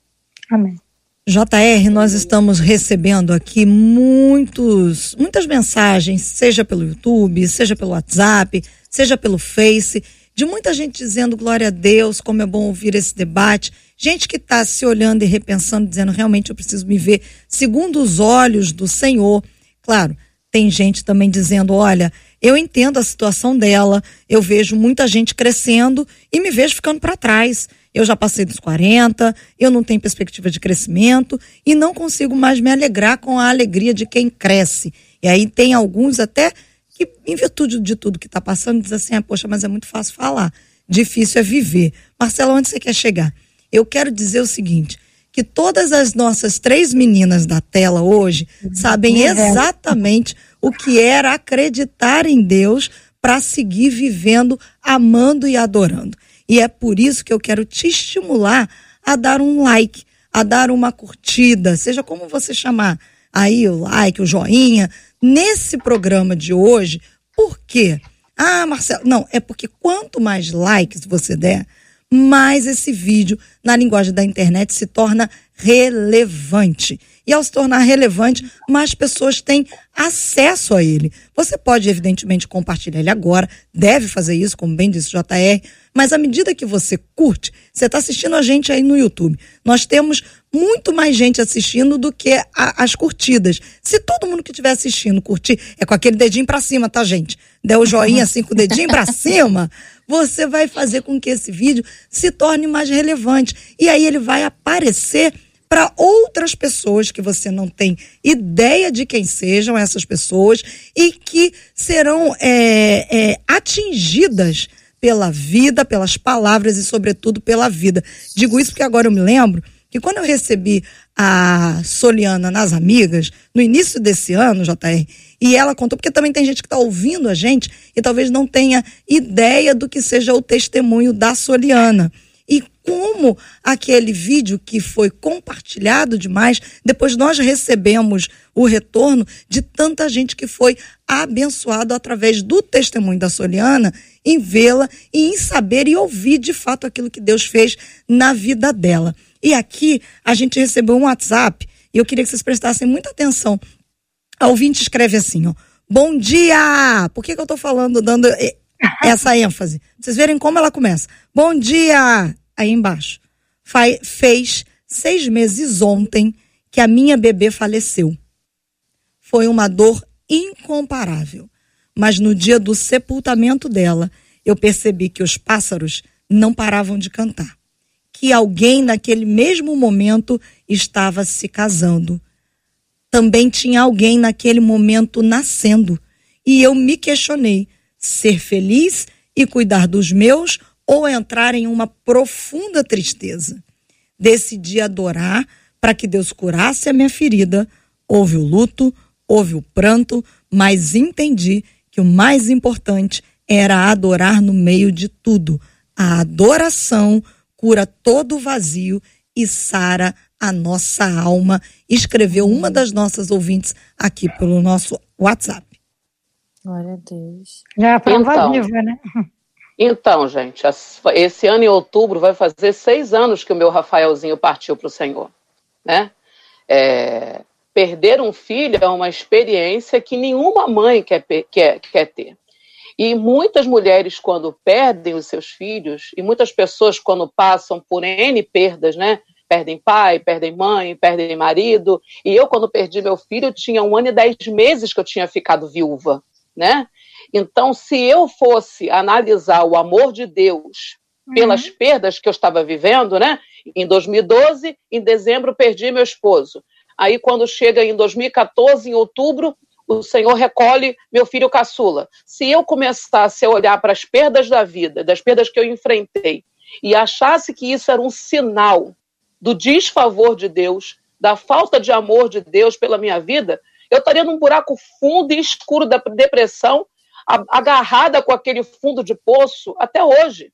Amém. JR, nós estamos recebendo aqui muitas mensagens, seja pelo YouTube, seja pelo WhatsApp, seja pelo Face, de muita gente dizendo glória a Deus, como é bom ouvir esse debate. Gente que está se olhando e repensando, dizendo realmente eu preciso me ver segundo os olhos do Senhor. Claro, tem gente também dizendo, olha, Eu entendo a situação dela, eu vejo muita gente crescendo e me vejo ficando para trás. Eu já passei dos 40, eu não tenho perspectiva de crescimento e não consigo mais me alegrar com a alegria de quem cresce. E aí tem alguns até que, em virtude de tudo que está passando, dizem assim, poxa, mas é muito fácil falar, difícil é viver. Marcela, onde você quer chegar? Eu quero dizer o seguinte, que todas as nossas três meninas da tela hoje sabem exatamente o que era acreditar em Deus para seguir vivendo, amando e adorando. E é por isso que eu quero te estimular a dar um like, a dar uma curtida, seja como você chamar aí o like, o joinha, nesse programa de hoje. Por quê? Ah, Marcelo, não, é porque quanto mais likes você der, mais esse vídeo, na linguagem da internet, se torna relevante. E ao se tornar relevante, mais pessoas têm acesso a ele. Você pode, evidentemente, compartilhar ele agora, deve fazer isso, como bem disse o JR, mas à medida que você curte, você está assistindo a gente aí no YouTube. Nós temos muito mais gente assistindo do que as curtidas. Se todo mundo que estiver assistindo curtir, é com aquele dedinho pra cima, tá, gente? Deu o joinha assim com o dedinho pra cima, você vai fazer com que esse vídeo se torne mais relevante. E aí ele vai aparecer para outras pessoas que você não tem ideia de quem sejam essas pessoas e que serão atingidas pela vida, pelas palavras e, sobretudo, pela vida. Digo isso porque agora eu me lembro que quando eu recebi a Soliana nas Amigas, no início desse ano, JR, e ela contou, porque também tem gente que está ouvindo a gente e talvez não tenha ideia do que seja o testemunho da Soliana. E como aquele vídeo que foi compartilhado demais, depois nós recebemos o retorno de tanta gente que foi abençoado através do testemunho da Soliana, em vê-la e em saber e ouvir de fato aquilo que Deus fez na vida dela. E aqui a gente recebeu um WhatsApp e eu queria que vocês prestassem muita atenção. A ouvinte escreve assim, ó. Bom dia! Por que eu tô falando, dando essa ênfase? Vocês verem como ela começa. Bom dia! Aí embaixo. Fez 6 meses ontem que a minha bebê faleceu. Foi uma dor incomparável. Mas no dia do sepultamento dela, eu percebi que os pássaros não paravam de cantar. Que alguém naquele mesmo momento estava se casando. Também tinha alguém naquele momento nascendo. E eu me questionei, ser feliz e cuidar dos meus ou entrar em uma profunda tristeza. Decidi adorar para que Deus curasse a minha ferida. Houve o luto, houve o pranto, mas entendi que o mais importante era adorar no meio de tudo. A adoração cura todo o vazio e sara a nossa alma, escreveu uma das nossas ouvintes aqui pelo nosso WhatsApp. Glória a Deus. Já prova viva, né? Então, gente, esse ano em outubro vai fazer 6 anos que o meu Rafaelzinho partiu para o Senhor, né? Perder um filho é uma experiência que nenhuma mãe quer ter. E muitas mulheres, quando perdem os seus filhos, e muitas pessoas, quando passam por N perdas, né? Perdem pai, perdem mãe, perdem marido. E eu, quando perdi meu filho, tinha 1 ano e 10 meses que eu tinha ficado viúva, né? Então, se eu fosse analisar o amor de Deus pelas perdas que eu estava vivendo, né? Em 2012, em dezembro, perdi meu esposo. Aí, quando chega em 2014, em outubro, o Senhor recolhe meu filho caçula. Se eu começasse a olhar para as perdas da vida, das perdas que eu enfrentei, e achasse que isso era um sinal do desfavor de Deus, da falta de amor de Deus pela minha vida, eu estaria num buraco fundo e escuro da depressão, agarrada com aquele fundo de poço até hoje.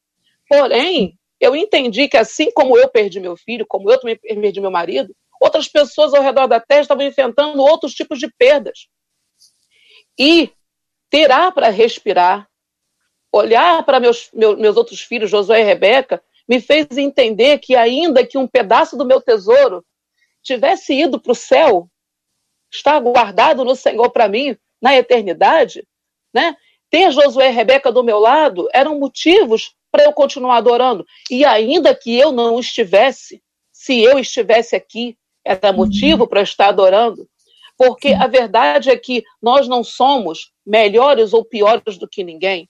Porém, eu entendi que assim como eu perdi meu filho, como eu também perdi meu marido, outras pessoas ao redor da terra estavam enfrentando outros tipos de perdas. E ter ar para respirar, olhar para meus outros filhos, Josué e Rebeca, me fez entender que ainda que um pedaço do meu tesouro tivesse ido para o céu, está guardado no Senhor para mim, na eternidade, né? Ter Josué e Rebeca do meu lado eram motivos para eu continuar adorando. E ainda que eu não estivesse, se eu estivesse aqui, era motivo para eu estar adorando. porque a verdade é que nós não somos melhores ou piores do que ninguém.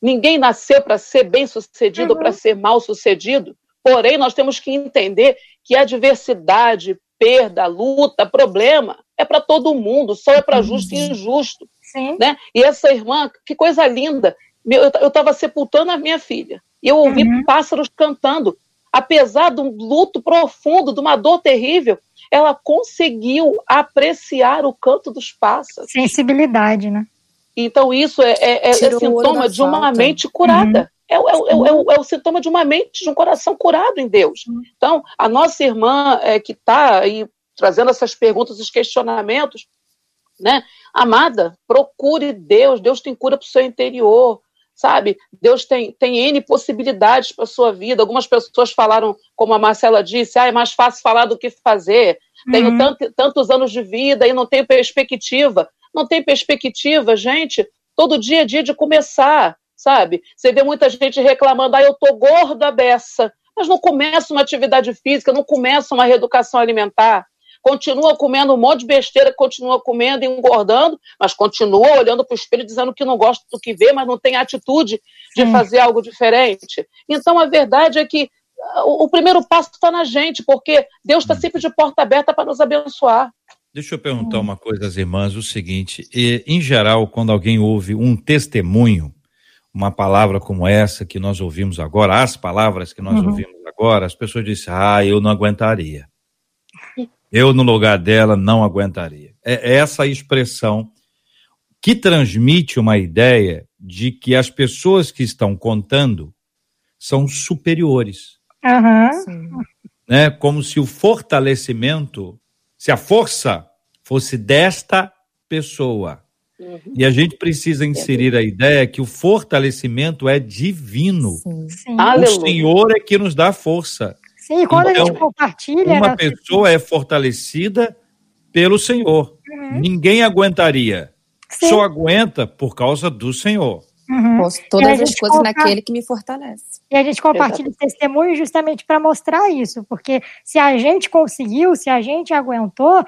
Ninguém nasceu para ser bem-sucedido ou para ser mal-sucedido, porém nós temos que entender que a diversidade, perda, luta, problema, é para todo mundo, só é para justo e injusto. Sim. Né? E essa irmã, que coisa linda, eu estava sepultando a minha filha, e eu ouvi pássaros cantando, apesar de um luto profundo, de uma dor terrível, ela conseguiu apreciar o canto dos pássaros. Sensibilidade, né? Então isso é sintoma de uma mente curada, é o sintoma de uma mente, de um coração curado em Deus. Então a nossa irmã que está aí trazendo essas perguntas, os questionamentos, né? Amada, procure Deus, Deus tem cura para o seu interior, sabe? Deus tem N possibilidades para a sua vida. Algumas pessoas falaram, como a Marcela disse, é mais fácil falar do que fazer, tenho tantos anos de vida e não tenho perspectiva. Não tem perspectiva, gente. Todo dia é dia de começar, sabe? Você vê muita gente reclamando, eu tô gorda à beça, mas não começa uma atividade física, não começa uma reeducação alimentar. Continua comendo um monte de besteira, continua comendo e engordando, mas continua olhando para o espelho dizendo que não gosta do que vê, mas não tem atitude de fazer algo diferente. Então, a verdade é que o primeiro passo está na gente, porque Deus está sempre de porta aberta para nos abençoar. Deixa eu perguntar uma coisa às irmãs, o seguinte, em geral, quando alguém ouve um testemunho, uma palavra como essa que nós ouvimos agora, as palavras que nós ouvimos agora, as pessoas dizem, eu não aguentaria. Eu, no lugar dela, não aguentaria. É essa expressão que transmite uma ideia de que as pessoas que estão contando são superiores. Né? Como se o fortalecimento... se a força fosse desta pessoa. E a gente precisa inserir a ideia que o fortalecimento é divino. Sim. O Senhor é que nos dá força. Sim, quando então, a gente compartilha... Uma pessoa é fortalecida pelo Senhor. Ninguém aguentaria. Só aguenta por causa do Senhor. Posso todas as coisas naquele que me fortalece. E a gente compartilha o testemunho justamente para mostrar isso, porque se a gente conseguiu, se a gente aguentou,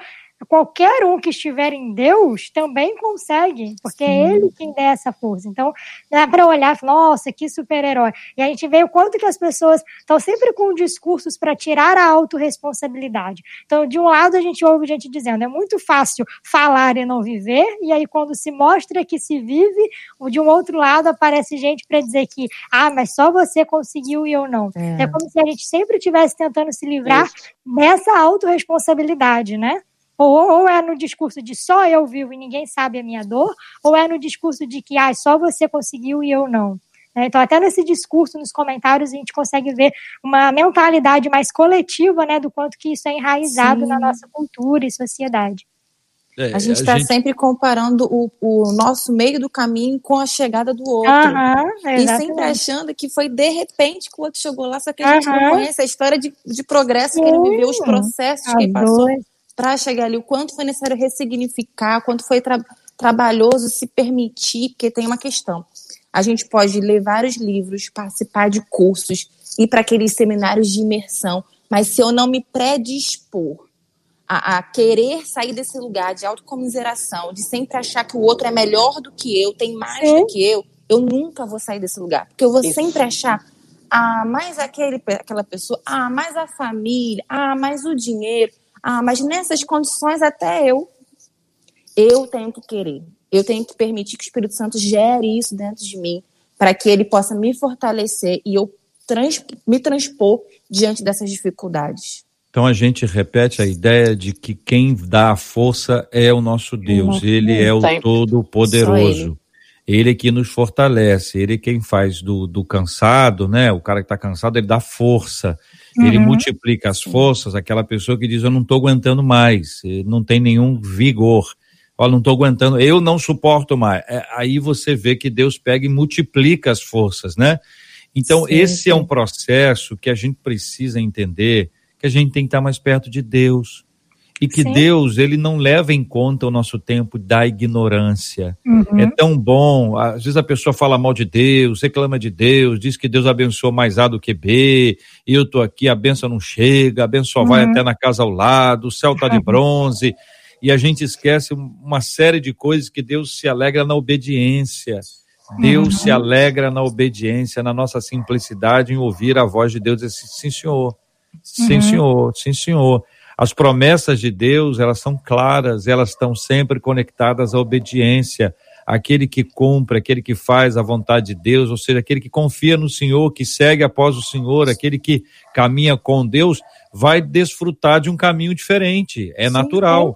qualquer um que estiver em Deus também consegue, porque é Ele quem dá essa força. Então, não é para olhar e falar, nossa, que super-herói. E a gente vê o quanto que as pessoas estão sempre com discursos para tirar a autorresponsabilidade. Então, de um lado, a gente ouve gente dizendo, é muito fácil falar e não viver, e aí quando se mostra que se vive, de um outro lado aparece gente para dizer que, mas só você conseguiu e eu não. É como se a gente sempre estivesse tentando se livrar dessa autorresponsabilidade, né? Ou é no discurso de só eu vivo e ninguém sabe a minha dor, ou é no discurso de que só você conseguiu e eu não. Então, até nesse discurso, nos comentários, a gente consegue ver uma mentalidade mais coletiva, né, do quanto que isso é enraizado na nossa cultura e sociedade. A gente está sempre comparando o nosso meio do caminho com a chegada do outro. E sempre achando que foi de repente que o outro chegou lá, só que a gente não conhece a história de progresso que ele viveu, os processos que ele passou. Para chegar ali, o quanto foi necessário ressignificar, o quanto foi trabalhoso se permitir, porque tem uma questão. A gente pode ler vários livros, participar de cursos, ir para aqueles seminários de imersão, mas se eu não me predispor a querer sair desse lugar de autocomiseração, de sempre achar que o outro é melhor do que eu, tem mais do que eu nunca vou sair desse lugar. Porque eu vou sempre achar, mais aquela pessoa, mais a família, mais o dinheiro. Mas nessas condições até eu tenho que querer. Eu tenho que permitir que o Espírito Santo gere isso dentro de mim para que ele possa me fortalecer e eu me transpor diante dessas dificuldades. Então a gente repete a ideia de que quem dá a força é o nosso Deus. Ele é o Todo-Poderoso. Ele é que nos fortalece. Ele é quem faz do cansado, né? O cara que está cansado, ele dá força. Ele multiplica as forças, aquela pessoa que diz, eu não estou aguentando mais, não tem nenhum vigor, não estou aguentando, eu não suporto mais. Aí você vê que Deus pega e multiplica as forças, né? Então, esse é um processo que a gente precisa entender, que a gente tem que estar mais perto de Deus. E que Deus, ele não leva em conta o nosso tempo da ignorância. É tão bom, às vezes a pessoa fala mal de Deus, reclama de Deus, diz que Deus abençoou mais A do que B, e eu tô aqui, a benção não chega, a benção vai até na casa ao lado, o céu tá de bronze. e a gente esquece uma série de coisas, que Deus se alegra na obediência. Deus se alegra na obediência, na nossa simplicidade, em ouvir a voz de Deus e dizer, sim, senhor, sim, senhor, sim, senhor. As promessas de Deus, elas são claras, elas estão sempre conectadas à obediência. Aquele que cumpre, aquele que faz a vontade de Deus, ou seja, aquele que confia no Senhor, que segue após o Senhor, aquele que caminha com Deus, vai desfrutar de um caminho diferente, é natural.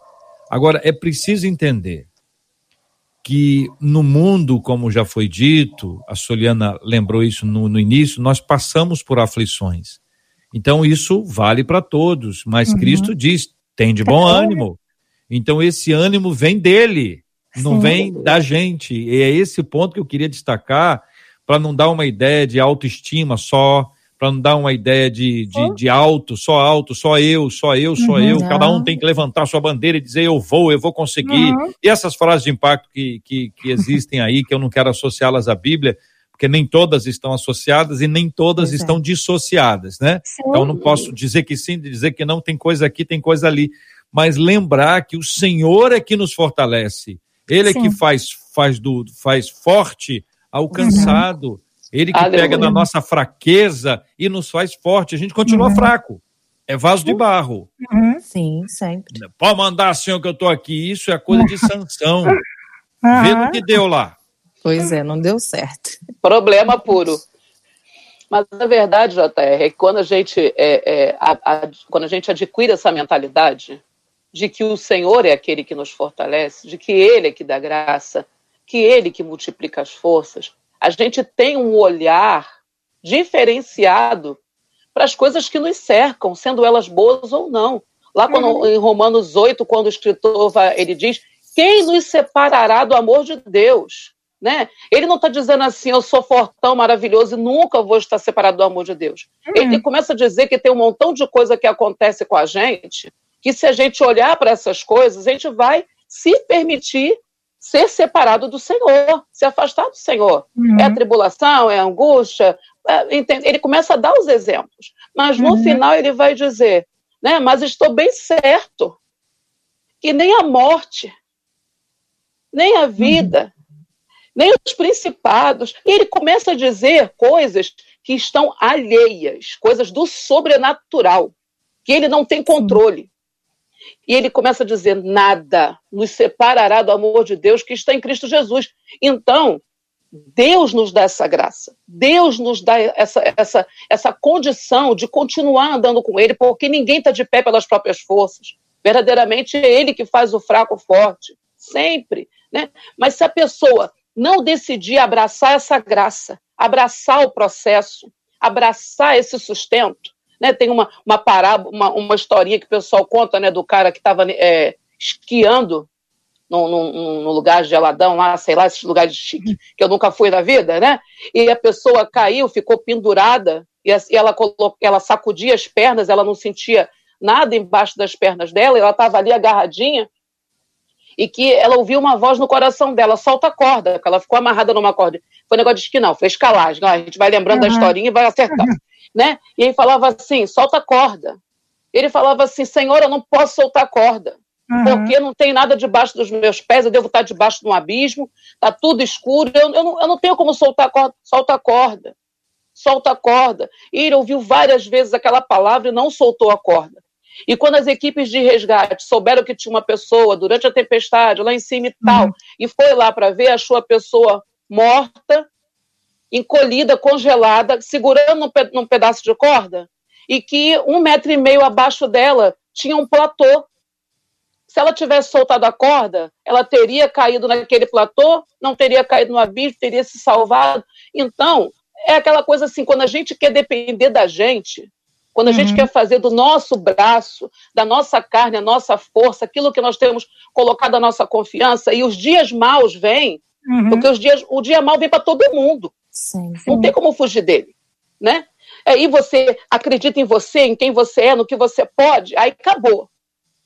Agora, é preciso entender que no mundo, como já foi dito, a Soliana lembrou isso no início, nós passamos por aflições. Então, isso vale para todos, mas Cristo diz, tem de bom ânimo. Então, esse ânimo vem dele. Não vem da gente, e é esse ponto que eu queria destacar, para não dar uma ideia de autoestima só, para não dar uma ideia de alto, só eu, cada um tem que levantar sua bandeira e dizer eu vou conseguir, e essas frases de impacto que existem aí, que eu não quero associá-las à Bíblia, porque nem todas estão associadas e nem todas estão dissociadas, né? Sim. Então não posso dizer que sim, dizer que não, tem coisa aqui, tem coisa ali, mas lembrar que o Senhor é que nos fortalece. Ele é que faz forte alcançado. Ele que pega na nossa fraqueza e nos faz forte. A gente continua fraco. É vaso de barro. Sim, sempre. Pode mandar, Senhor, que eu estou aqui. Isso é coisa de Sansão. Vê no que deu lá. Pois é, não deu certo. Problema puro. Mas, na verdade, J.R., quando a gente adquire essa mentalidade de que o Senhor é aquele que nos fortalece, de que Ele é que dá graça, que Ele que multiplica as forças, a gente tem um olhar diferenciado para as coisas que nos cercam, sendo elas boas ou não. Lá em Romanos 8, quando o escritor ele diz, quem nos separará do amor de Deus? Né? Ele não está dizendo assim, eu sou fortão, maravilhoso e nunca vou estar separado do amor de Deus. Ele começa a dizer que tem um montão de coisa que acontece com a gente, que se a gente olhar para essas coisas, a gente vai se permitir ser separado do Senhor, se afastar do Senhor. É a tribulação, é a angústia. Ele começa a dar os exemplos. Mas no final ele vai dizer, né, mas estou bem certo que nem a morte, nem a vida, nem os principados. E ele começa a dizer coisas que estão alheias, coisas do sobrenatural, que ele não tem controle. E ele começa a dizer, nada nos separará do amor de Deus que está em Cristo Jesus. Então, Deus nos dá essa graça, Deus nos dá essa condição de continuar andando com Ele, porque ninguém está de pé pelas próprias forças. Verdadeiramente é Ele que faz o fraco forte, sempre, né? Mas se a pessoa não decidir abraçar essa graça, abraçar o processo, abraçar esse sustento, né? Tem uma parábola, uma historinha que o pessoal conta, né, do cara que estava esquiando num lugar geladão lá, sei lá, esses lugares chique que eu nunca fui na vida, né? E a pessoa caiu, ficou pendurada, e ela sacudia as pernas, ela não sentia nada embaixo das pernas dela, e ela estava ali agarradinha, e que ela ouviu uma voz no coração dela, solta a corda, porque ela ficou amarrada numa corda. Foi um negócio de esqui, não, foi escalagem. A gente vai lembrando da historinha e vai acertando. Né? E ele falava assim, solta a corda. Ele falava assim, Senhor, eu não posso soltar a corda, porque não tem nada debaixo dos meus pés, eu devo estar debaixo de um abismo, está tudo escuro, eu não tenho como soltar a corda. Solta a corda, solta a corda. E ele ouviu várias vezes aquela palavra e não soltou a corda. E quando as equipes de resgate souberam que tinha uma pessoa durante a tempestade, lá em cima e tal, e foi lá para ver, achou a pessoa morta, encolhida, congelada, segurando num pedaço de corda, e que 1,5 metros abaixo dela tinha um platô. Se ela tivesse soltado a corda, ela teria caído naquele platô, não teria caído no abismo, teria se salvado. Então, é aquela coisa assim, quando a gente quer depender da gente, quando a gente quer fazer do nosso braço, da nossa carne, a nossa força, aquilo que nós temos colocado a nossa confiança, e os dias maus vêm, porque o dia mau vem para todo mundo. Sim, sim. Não tem como fugir dele, né? Aí você acredita em você, em quem você é, no que você pode, aí acabou.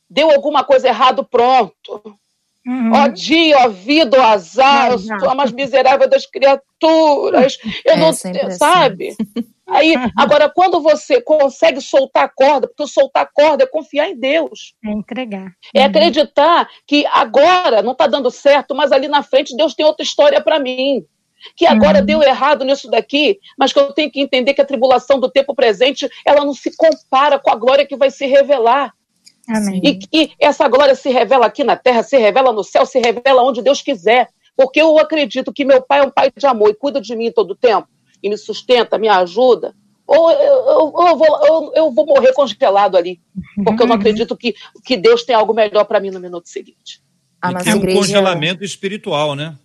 Deu alguma coisa errada, pronto. Uhum. Ó dia, ó vida, ó azar, eu sou a mais miserável das criaturas. Eu não sei, sabe? Aí, agora, quando você consegue soltar a corda, porque soltar a corda é confiar em Deus. É entregar. É acreditar que agora não está dando certo, mas ali na frente Deus tem outra história para mim. Que agora deu errado nisso daqui, mas que eu tenho que entender que a tribulação do tempo presente, ela não se compara com a glória que vai se revelar. Amém. E que essa glória se revela aqui na terra, se revela no céu, se revela onde Deus quiser. Porque eu acredito que meu pai é um pai de amor e cuida de mim todo o tempo. E me sustenta, me ajuda. Ou eu vou morrer congelado ali. Porque eu não acredito que Deus tem algo melhor para mim no minuto seguinte. E tem um congelamento espiritual, né?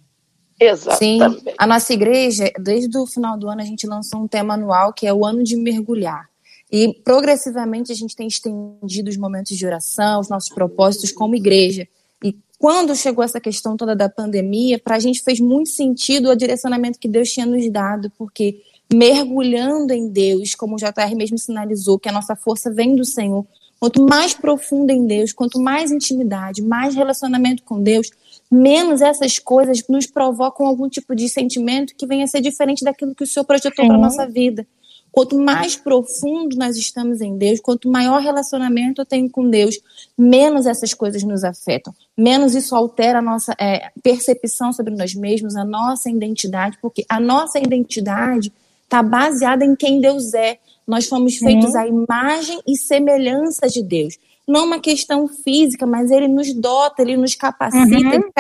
Exato. Sim, a nossa igreja, desde o final do ano, a gente lançou um tema anual que é o ano de mergulhar. E progressivamente a gente tem estendido os momentos de oração, os nossos propósitos como igreja. E quando chegou essa questão toda da pandemia, para a gente fez muito sentido o direcionamento que Deus tinha nos dado, porque mergulhando em Deus, como o J.R. mesmo sinalizou, que a nossa força vem do Senhor, quanto mais profunda em Deus, quanto mais intimidade, mais relacionamento com Deus, menos essas coisas nos provocam algum tipo de sentimento que venha a ser diferente daquilo que o Senhor projetou para a nossa vida. Quanto mais profundo nós estamos em Deus, quanto maior relacionamento eu tenho com Deus, menos essas coisas nos afetam, menos isso altera a nossa percepção sobre nós mesmos, a nossa identidade, porque a nossa identidade está baseada em quem Deus é. Nós fomos feitos à imagem e semelhança de Deus. Não uma questão física, mas ele nos dota, ele nos capacita em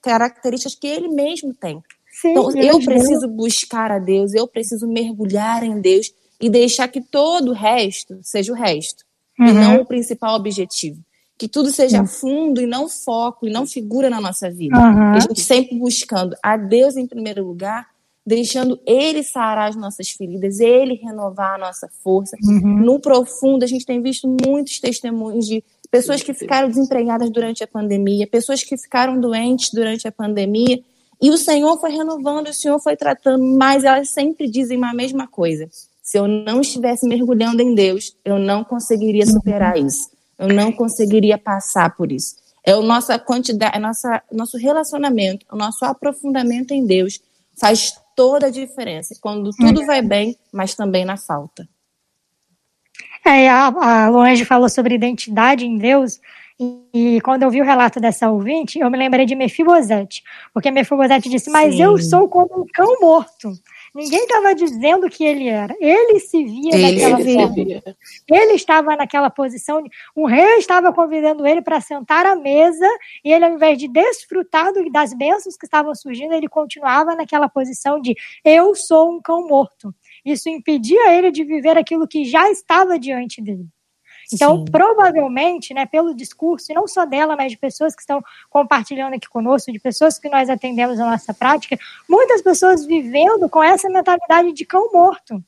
características que ele mesmo tem. Sim, então, eu preciso buscar a Deus, eu preciso mergulhar em Deus e deixar que todo o resto seja o resto, e não o principal objetivo. Que tudo seja fundo e não foco, e não figura na nossa vida. A gente sempre buscando a Deus em primeiro lugar, deixando ele sarar as nossas feridas, ele renovar a nossa força. No profundo, a gente tem visto muitos testemunhos de pessoas que ficaram desempregadas durante a pandemia, pessoas que ficaram doentes durante a pandemia, e o Senhor foi renovando, o Senhor foi tratando, mas elas sempre dizem a mesma coisa. Se eu não estivesse mergulhando em Deus, eu não conseguiria superar isso, eu não conseguiria passar por isso. É o nossa quantidade, nosso relacionamento, o nosso aprofundamento em Deus faz toda a diferença, quando tudo vai bem, mas também na falta. A Luange falou sobre identidade em Deus, e quando eu vi o relato dessa ouvinte, eu me lembrei de Mefibosete, porque Mefibosete disse, mas eu sou como um cão morto. Ninguém estava dizendo que ele era. Ele se via naquela forma. Ele estava naquela posição. O rei estava convidando ele para sentar à mesa e ele, ao invés de desfrutar das bênçãos que estavam surgindo, ele continuava naquela posição de eu sou um cão morto. Isso impedia ele de viver aquilo que já estava diante dele. Então, provavelmente, né, pelo discurso, e não só dela, mas de pessoas que estão compartilhando aqui conosco, de pessoas que nós atendemos na nossa prática, muitas pessoas vivendo com essa mentalidade de cão morto.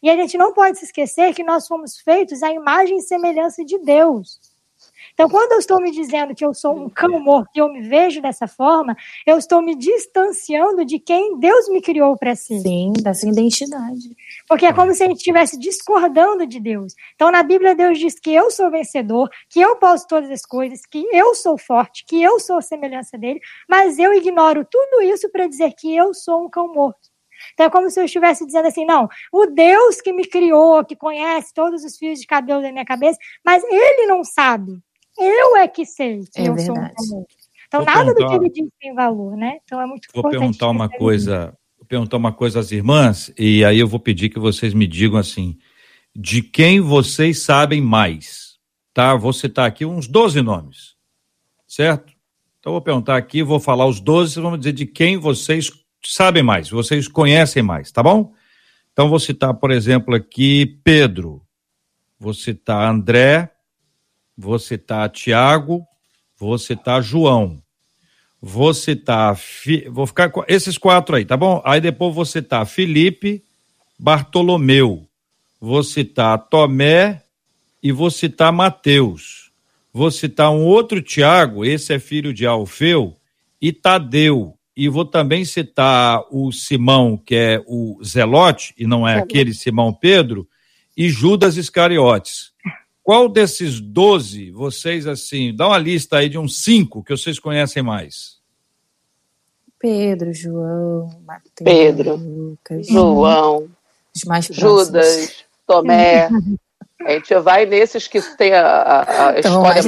E a gente não pode se esquecer que nós fomos feitos à imagem e semelhança de Deus. Então, quando eu estou me dizendo que eu sou um cão morto e eu me vejo dessa forma, eu estou me distanciando de quem Deus me criou para ser. Sim, da sua identidade. Porque é como se a gente estivesse discordando de Deus. Então, na Bíblia, Deus diz que eu sou vencedor, que eu posso todas as coisas, que eu sou forte, que eu sou a semelhança dele, mas eu ignoro tudo isso para dizer que eu sou um cão morto. Então é como se eu estivesse dizendo assim, não, o Deus que me criou, que conhece todos os fios de cabelo da minha cabeça, mas ele não sabe. Eu é que sei que eu sou um cão morto. Então nada do que ele diz tem valor, né? Então é muito importante. Vou perguntar uma coisa às irmãs, e aí eu vou pedir que vocês me digam assim, de quem vocês sabem mais, tá? Vou citar aqui uns 12 nomes, certo? Então eu vou perguntar aqui, vou falar os 12, vocês vão dizer de quem vocês sabem mais, vocês conhecem mais, tá bom? Então vou citar, por exemplo, aqui Pedro, vou citar André, vou citar Tiago, vou citar João. Vou citar, vou ficar com esses 4 aí, tá bom? Aí depois vou citar Felipe, Bartolomeu, vou citar Tomé e vou citar Mateus. Vou citar um outro Tiago, esse é filho de Alfeu, e Tadeu. E vou também citar o Simão, que é o Zelote, e não é aquele Simão Pedro, e Judas Iscariotes. Qual desses 12, vocês, assim, dá uma lista aí de uns 5 que vocês conhecem mais? Pedro, João, Mateus, Pedro, Lucas, João, os mais próximos. Judas, Tomé. A gente vai nesses que tem a história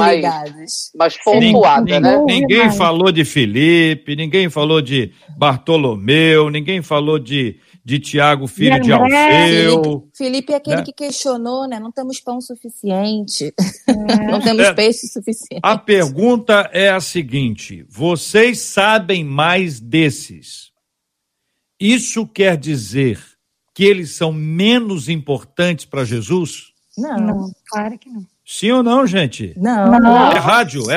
mais pontuada, né? Ninguém falou de Felipe, ninguém falou de Bartolomeu, ninguém falou de Tiago, filho de Alfeu. Felipe é aquele, né, que questionou, né? Não temos pão suficiente, não temos peixe suficiente. A pergunta é a seguinte: vocês sabem mais desses? Isso quer dizer que eles são menos importantes para Jesus? Não, claro que não. Sim ou não, gente? Não. É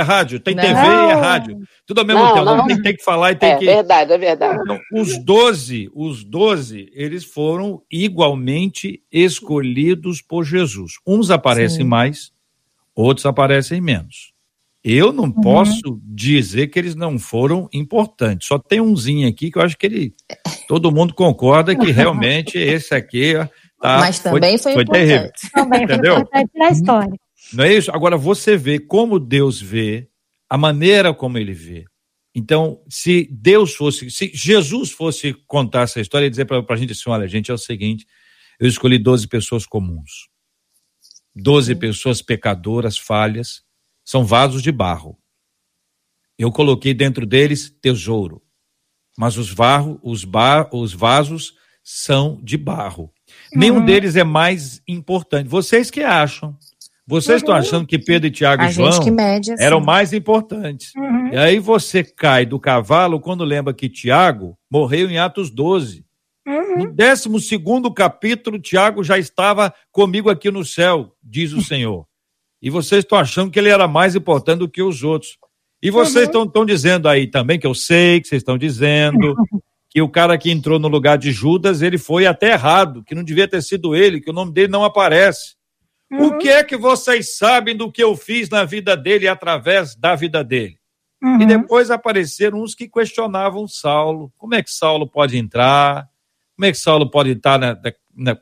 rádio. Tem TV e é rádio. Tudo ao mesmo tempo. Tem que falar e tem que... É verdade. Então, os 12, eles foram igualmente escolhidos por Jesus. Uns aparecem mais, outros aparecem menos. Eu não posso dizer que eles não foram importantes. Só tem umzinho aqui que eu acho que todo mundo concorda que realmente esse aqui... Mas também foi importante. Também foi importante na história. Não é isso? Agora, você vê como Deus vê, a maneira como ele vê. Então, se Jesus fosse contar essa história e dizer para a gente assim: olha, gente, é o seguinte, eu escolhi 12 pessoas comuns, 12 pessoas pecadoras, falhas, são vasos de barro. Eu coloquei dentro deles tesouro, mas os vasos são de barro. Nenhum deles é mais importante. Vocês que acham. Vocês estão achando que Pedro e Tiago e João eram mais importantes. E aí você cai do cavalo quando lembra que Tiago morreu em Atos 12. No 12º capítulo, Tiago já estava comigo aqui no céu, diz o Senhor. E vocês estão achando que ele era mais importante do que os outros. E vocês estão dizendo aí também, que eu sei que vocês estão dizendo... E o cara que entrou no lugar de Judas, ele foi até errado, que não devia ter sido ele, que o nome dele não aparece. O que é que vocês sabem do que eu fiz na vida dele e através da vida dele? E depois apareceram uns que questionavam Saulo. Como é que Saulo pode entrar? Como é que Saulo pode estar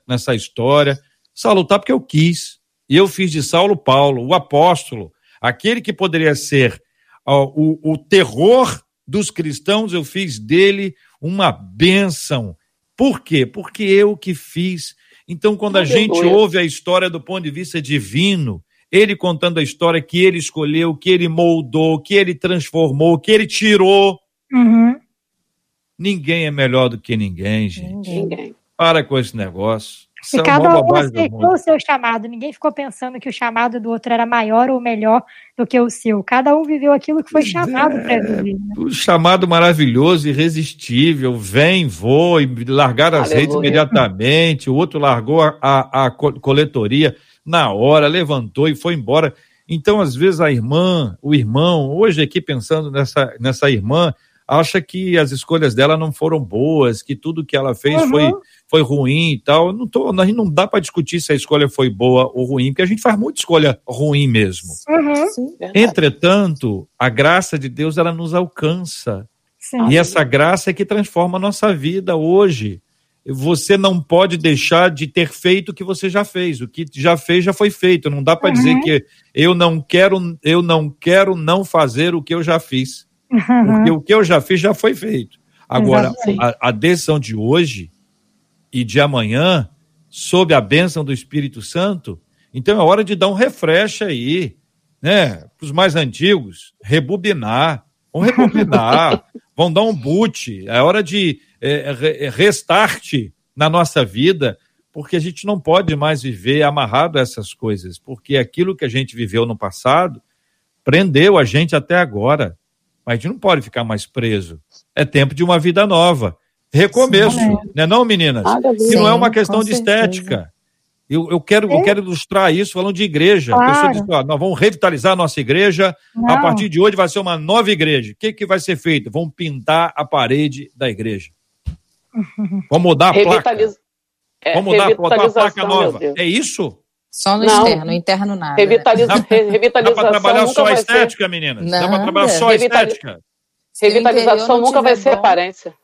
nessa história? Saulo está porque eu quis. E eu fiz de Saulo Paulo, o apóstolo. Aquele que poderia ser o terror dos cristãos, eu fiz dele... uma bênção. Por quê? Porque eu que fiz. Então, quando a gente ouve a história do ponto de vista divino, ele contando a história que ele escolheu, que ele moldou, que ele transformou, que ele tirou. Ninguém é melhor do que ninguém, gente. Ninguém. Para com esse negócio. E cada um aceitou o seu chamado. Ninguém ficou pensando que o chamado do outro era maior ou melhor do que o seu. Cada um viveu aquilo que foi chamado para viver. O chamado maravilhoso, irresistível. Vem, vou, e largar as redes imediatamente. O outro largou a coletoria na hora, levantou e foi embora. Então, às vezes, a irmã, o irmão, hoje aqui pensando nessa irmã, acha que as escolhas dela não foram boas, que tudo que ela fez foi ruim e tal. A gente não dá para discutir se a escolha foi boa ou ruim, porque a gente faz muita escolha ruim mesmo. Sim, entretanto, a graça de Deus, ela nos alcança. Sim. E essa graça é que transforma a nossa vida hoje. Você não pode deixar de ter feito o que você já fez. O que já fez, já foi feito. Não dá para dizer que eu não quero não fazer o que eu já fiz. Porque o que eu já fiz já foi feito. Agora, a decisão de hoje e de amanhã, sob a bênção do Espírito Santo, então é hora de dar um refresh aí, né? Para os mais antigos, rebobinar, vão dar um boot, é hora de restart na nossa vida, porque a gente não pode mais viver amarrado a essas coisas, porque aquilo que a gente viveu no passado prendeu a gente até agora. Mas a gente não pode ficar mais preso. É tempo de uma vida nova. Recomeço, né, não, meninas? E não é uma questão de estética. Eu quero ilustrar isso falando de igreja. Claro. A pessoa diz: nós vamos revitalizar a nossa igreja. Não. A partir de hoje vai ser uma nova igreja. O que vai ser feito? Vão pintar a parede da igreja. Vão mudar a placa. Vamos botar a placa nova. É isso? Só no externo, no interno nada. Revitalização. Dá para trabalhar só a estética, meninas? Dá para trabalhar só a estética? Revitalização nunca vai ser aparência.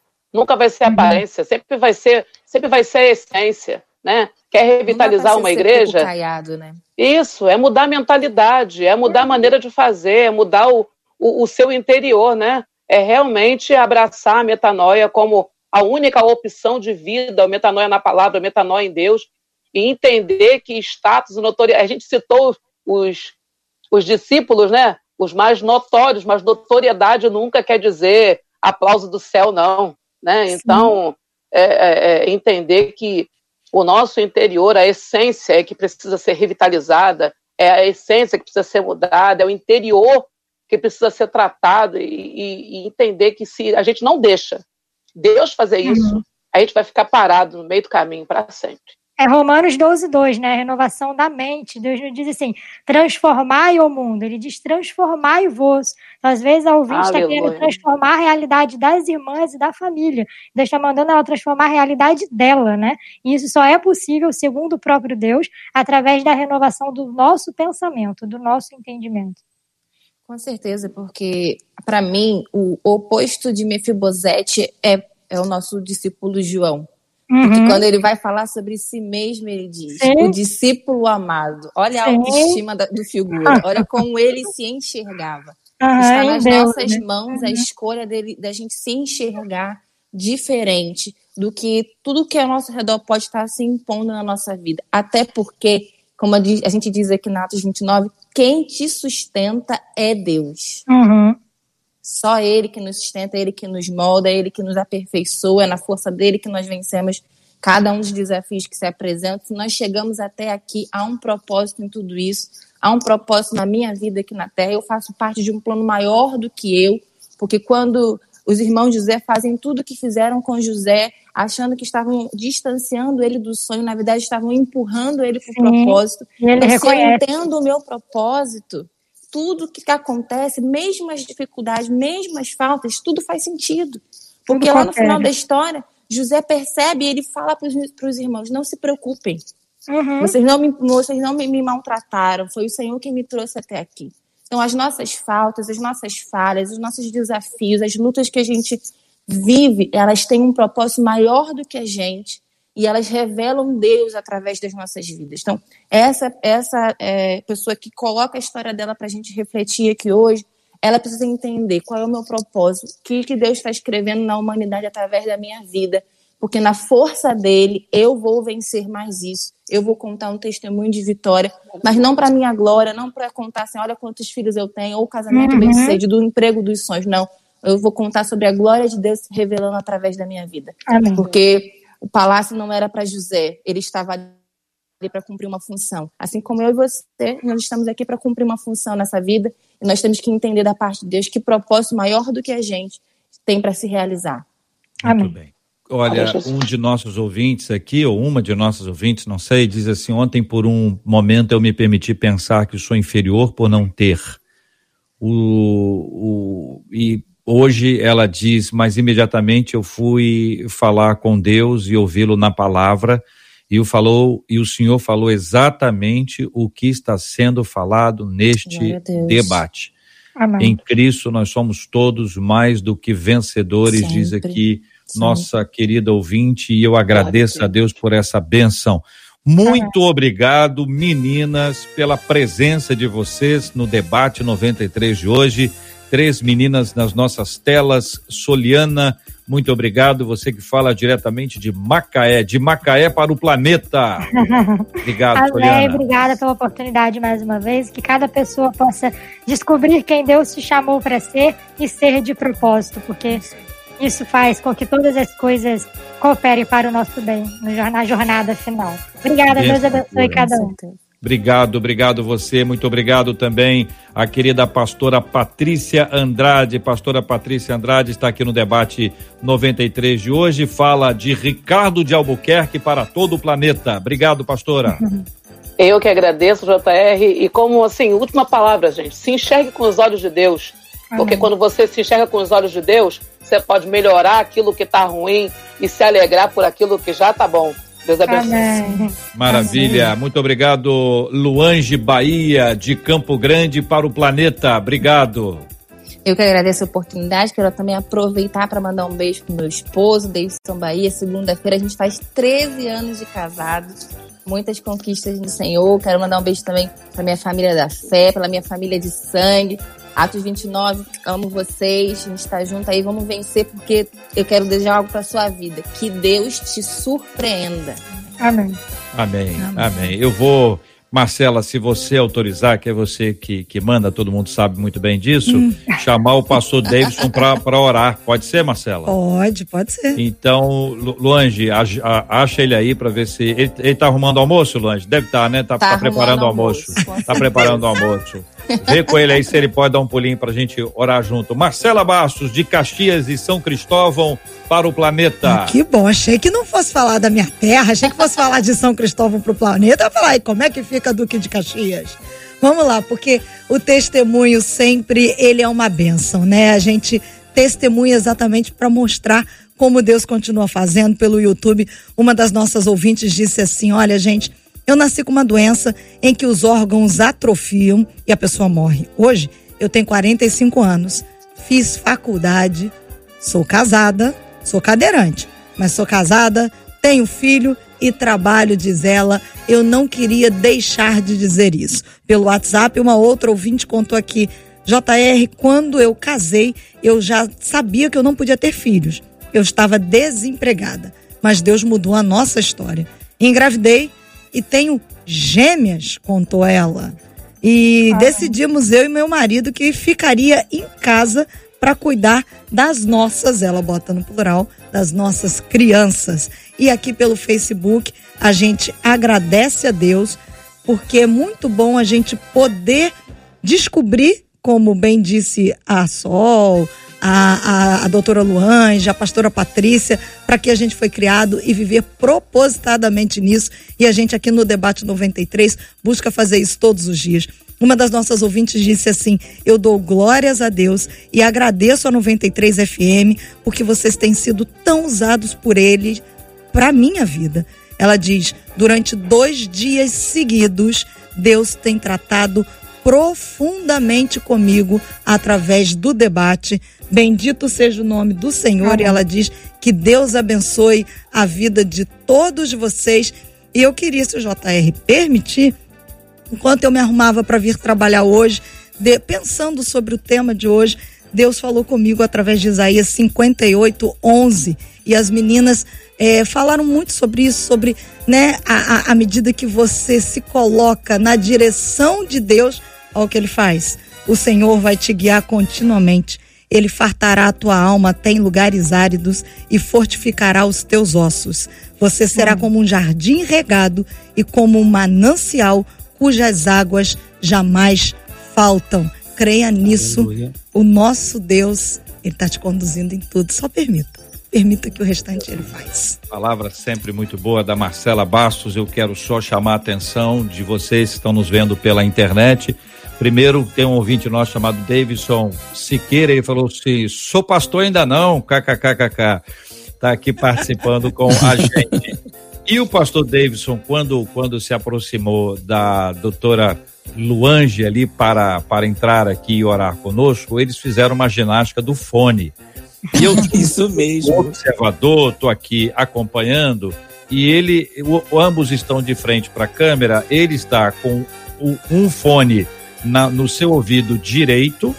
Sempre vai ser a essência. né? Quer revitalizar uma igreja? Caiado, né? Isso, é mudar a mentalidade, é mudar a maneira de fazer, é mudar o seu interior, né? É realmente abraçar a metanoia como a única opção de vida, a metanoia na palavra, a metanoia em Deus, e entender que status e notoriedade... A gente citou os discípulos, né? Os mais notórios, mas notoriedade nunca quer dizer aplauso do céu, não. Né? Então, entender que o nosso interior, a essência é que precisa ser revitalizada, é a essência que precisa ser mudada, é o interior que precisa ser tratado e entender que se a gente não deixa Deus fazer isso, a gente vai ficar parado no meio do caminho para sempre. É Romanos 12:2, né? A renovação da mente. Deus nos diz assim, transformai o mundo. Ele diz, transformai-vos. Então, às vezes, a ouvinte está querendo transformar a realidade das irmãs e da família. Deus está mandando ela transformar a realidade dela, né? E isso só é possível, segundo o próprio Deus, através da renovação do nosso pensamento, do nosso entendimento. Com certeza, porque, para mim, o oposto de Mefibosete é o nosso discípulo João. Porque quando ele vai falar sobre si mesmo, ele diz, o discípulo amado, olha a autoestima do figura, olha como ele se enxergava. Está nas nossas mãos a escolha dele, da gente se enxergar diferente do que tudo que ao nosso redor pode estar se impondo na nossa vida. Até porque, como a gente diz aqui na Atos 29, quem te sustenta é Deus. Só Ele que nos sustenta, Ele que nos molda, Ele que nos aperfeiçoa, é na força dEle que nós vencemos cada um dos desafios que se apresentam. Se nós chegamos até aqui, há um propósito em tudo isso, há um propósito na minha vida aqui na Terra, eu faço parte de um plano maior do que eu, porque quando os irmãos José fazem tudo o que fizeram com José, achando que estavam distanciando ele do sonho, na verdade estavam empurrando ele para o propósito. Mas se eu entendo o meu propósito, tudo que acontece, mesmo as dificuldades, mesmo as faltas, tudo faz sentido. Porque tudo lá no final da história, José percebe e ele fala para os irmãos, não se preocupem, vocês não me maltrataram, foi o Senhor quem me trouxe até aqui. Então as nossas faltas, as nossas falhas, os nossos desafios, as lutas que a gente vive, elas têm um propósito maior do que a gente. E elas revelam Deus através das nossas vidas. Então, essa pessoa que coloca a história dela para a gente refletir aqui hoje, ela precisa entender qual é o meu propósito, o que Deus está escrevendo na humanidade através da minha vida, porque na força dele eu vou vencer mais isso, eu vou contar um testemunho de vitória, mas não para minha glória, não para contar assim, olha quantos filhos eu tenho, ou casamento bem-sucedido, do emprego dos sonhos, não. Eu vou contar sobre a glória de Deus se revelando através da minha vida. Amém. Porque... o palácio não era para José, ele estava ali para cumprir uma função. Assim como eu e você, nós estamos aqui para cumprir uma função nessa vida e nós temos que entender da parte de Deus que propósito maior do que a gente tem para se realizar. Amém. Muito bem. Olha, um de nossos ouvintes aqui, ou uma de nossas ouvintes, não sei, diz assim, ontem por um momento eu me permiti pensar que sou inferior por não ter. E hoje ela diz, mas imediatamente eu fui falar com Deus e ouvi-lo na palavra e o Senhor falou exatamente o que está sendo falado neste debate. Amém. Em Cristo nós somos todos mais do que vencedores, sempre, diz aqui nossa querida ouvinte, e eu agradeço a Deus por essa bênção. Muito obrigado, meninas, pela presença de vocês no debate 93 de hoje. 3 meninas nas nossas telas. Soliana, muito obrigado. Você que fala diretamente de Macaé para o planeta. Obrigado, Soliana. Obrigada pela oportunidade mais uma vez. Que cada pessoa possa descobrir quem Deus te chamou para ser e ser de propósito, porque isso faz com que todas as coisas cooperem para o nosso bem na jornada final. Obrigada, Deus abençoe cada um. Obrigado você, muito obrigado também a querida pastora Patrícia Andrade. Pastora Patrícia Andrade está aqui no debate 93 de hoje, fala de Ricardo de Albuquerque para todo o planeta. Obrigado, pastora. Eu que agradeço, JR, e como assim, última palavra, gente, se enxergue com os olhos de Deus, porque quando você se enxerga com os olhos de Deus, você pode melhorar aquilo que está ruim e se alegrar por aquilo que já está bom. Deus abençoe. Amém. Maravilha. Amém. Muito obrigado, Luange Bahia, de Campo Grande para o planeta. Obrigado. Eu que agradeço a oportunidade, quero também aproveitar para mandar um beijo pro meu esposo, Davidson Bahia. Segunda-feira a gente faz 13 anos de casados, muitas conquistas do Senhor. Quero mandar um beijo também pra minha família da fé, pela minha família de sangue. Atos 29, amo vocês, a gente tá junto aí, vamos vencer, porque eu quero desejar algo pra sua vida. Que Deus te surpreenda. Amém. Amém, amém. Amém. Eu vou... Marcela, se você autorizar, que é você que manda, todo mundo sabe muito bem disso, chamar o pastor Davidson para orar. Pode ser, Marcela? Pode ser. Então, Luange, acha ele aí para ver se... Ele tá arrumando almoço, Luange? Deve estar, né? Tá preparando o almoço. Tá preparando o almoço. Vê com ele aí se ele pode dar um pulinho pra gente orar junto. Marcela Bastos, de Caxias e São Cristóvão, para o planeta. Que bom, achei que não fosse falar da minha terra, achei que fosse falar de São Cristóvão pro planeta. Eu falei, como é que fica Duque de Caxias? Vamos lá, porque o testemunho sempre, ele é uma bênção, né? A gente testemunha exatamente para mostrar como Deus continua fazendo. Pelo YouTube, uma das nossas ouvintes disse assim, olha gente, eu nasci com uma doença em que os órgãos atrofiam e a pessoa morre. Hoje, eu tenho 45 anos, fiz faculdade, sou casada, sou cadeirante, mas sou casada, tenho filho e trabalho, diz ela. Eu não queria deixar de dizer isso. Pelo WhatsApp, uma outra ouvinte contou aqui, JR, quando eu casei, eu já sabia que eu não podia ter filhos. Eu estava desempregada, mas Deus mudou a nossa história. Engravidei, e tenho gêmeas, contou ela. E decidimos, eu e meu marido, que ficaria em casa para cuidar das nossas, ela bota no plural, das nossas crianças. E aqui pelo Facebook, a gente agradece a Deus, porque é muito bom a gente poder descobrir, como bem disse a Sol, a doutora Luange, a pastora Patrícia, para que a gente foi criado e viver propositadamente nisso, e a gente aqui no Debate 93 busca fazer isso todos os dias. Uma das nossas ouvintes disse assim, eu dou glórias a Deus e agradeço a 93 FM porque vocês têm sido tão usados por ele para minha vida. Ela diz, durante 2 dias seguidos, Deus tem tratado profundamente comigo através do debate. Bendito seja o nome do Senhor. Amém. E ela diz que Deus abençoe a vida de todos vocês. E eu queria, se o JR permitir, enquanto eu me arrumava para vir trabalhar hoje, pensando sobre o tema de hoje, Deus falou comigo através de Isaías 58:11, e as meninas falaram muito sobre isso, sobre, né, à medida que você se coloca na direção de Deus, olha o que ele faz, o Senhor vai te guiar continuamente, ele fartará a tua alma até em lugares áridos e fortificará os teus ossos, você será como um jardim regado e como um manancial cujas águas jamais faltam. Creia nisso. Aleluia. O nosso Deus, ele está te conduzindo em tudo, só permita que o restante ele faz. Palavra sempre muito boa da Marcela Bastos. Eu quero só chamar a atenção de vocês que estão nos vendo pela internet. Primeiro, tem um ouvinte nosso chamado Davidson Siqueira, ele falou assim, sou pastor ainda não, kkkk, está aqui participando com a gente. E o pastor Davidson, quando se aproximou da doutora Luange ali para entrar aqui e orar conosco, eles fizeram uma ginástica do fone. E eu, isso mesmo, observador, estou aqui acompanhando, e ele, ambos estão de frente para a câmera, ele está com um fone no seu ouvido direito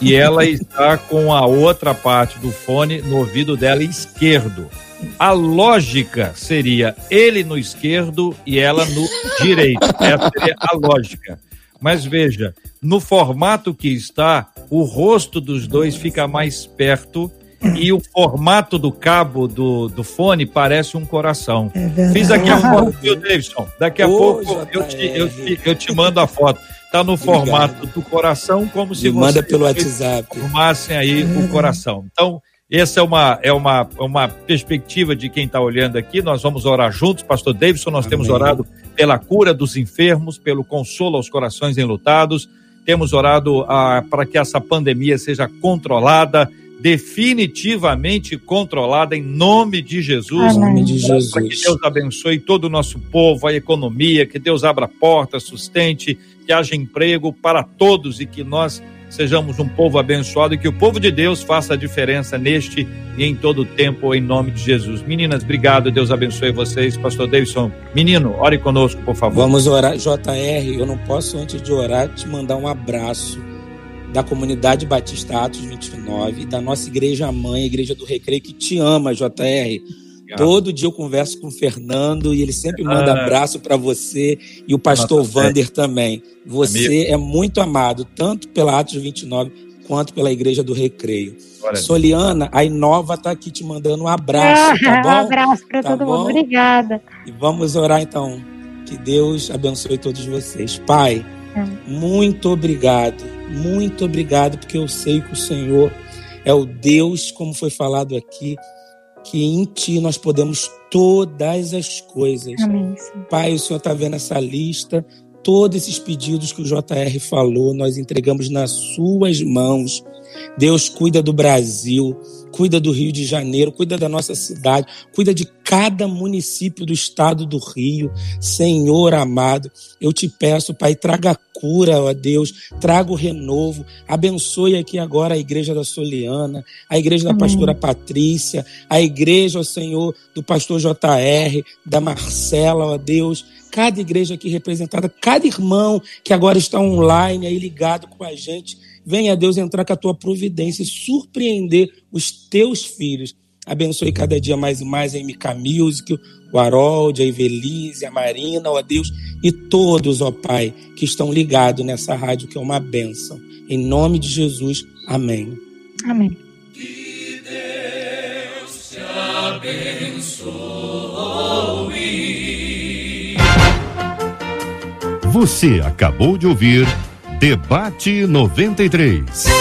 e ela está com a outra parte do fone no ouvido dela esquerdo. A lógica seria ele no esquerdo e ela no direito. Essa seria a lógica. Mas veja, no formato que está, o rosto dos dois fica mais perto e o formato do cabo do fone parece um coração. É. Fiz daqui a pouco, viu, Davidson? Daqui a pouco eu te mando a foto. Está no formato do coração, como se vocês manda pelo WhatsApp. Formassem aí o coração. Então, essa é uma perspectiva de quem está olhando aqui. Nós vamos orar juntos, pastor Davidson. Nós temos orado pela cura dos enfermos, pelo consolo aos corações enlutados. Temos orado para que essa pandemia seja controlada, definitivamente controlada, em nome de Jesus. Em nome de Jesus. Para que Deus abençoe todo o nosso povo, a economia, que Deus abra portas, sustente, que haja emprego para todos e que nós sejamos um povo abençoado e que o povo de Deus faça a diferença neste e em todo o tempo, em nome de Jesus. Meninas, obrigado, Deus abençoe vocês. Pastor Davidson, menino, ore conosco, por favor. Vamos orar, JR, eu não posso, antes de orar, te mandar um abraço da comunidade Batista Atos 29, da nossa igreja mãe, Igreja do Recreio, que te ama, JR. Todo dia eu converso com o Fernando e ele sempre manda abraço para você e o pastor Vander também. Você amigo. É muito amado, tanto pela Atos 29, quanto pela Igreja do Recreio. Olha, Soliana, a Inova está aqui te mandando um abraço, tá bom? Um abraço para todo mundo, obrigada. E vamos orar então, que Deus abençoe todos vocês. Pai, muito obrigado, porque eu sei que o Senhor é o Deus, como foi falado aqui, que em Ti nós podemos todas as coisas. Amém, Senhor. Pai, o Senhor está vendo essa lista, todos esses pedidos que o JR falou, nós entregamos nas Suas mãos. Deus cuida do Brasil, cuida do Rio de Janeiro, cuida da nossa cidade, cuida de cada município do estado do Rio. Senhor amado, eu te peço, Pai, traga cura, ó Deus, traga o renovo, abençoe aqui agora a igreja da Soliana, a igreja da pastora Patrícia, a igreja, ó Senhor, do pastor JR, da Marcela, ó Deus, cada igreja aqui representada, cada irmão que agora está online aí ligado com a gente. Venha, Deus, entrar com a tua providência e surpreender os teus filhos. Abençoe cada dia mais e mais a MK Music, o Harold, a Ivelise, a Marina, ó Deus, e todos, ó Pai, que estão ligados nessa rádio, que é uma bênção. Em nome de Jesus, amém. Amém. Que Deus te abençoe. Você acabou de ouvir Debate 93.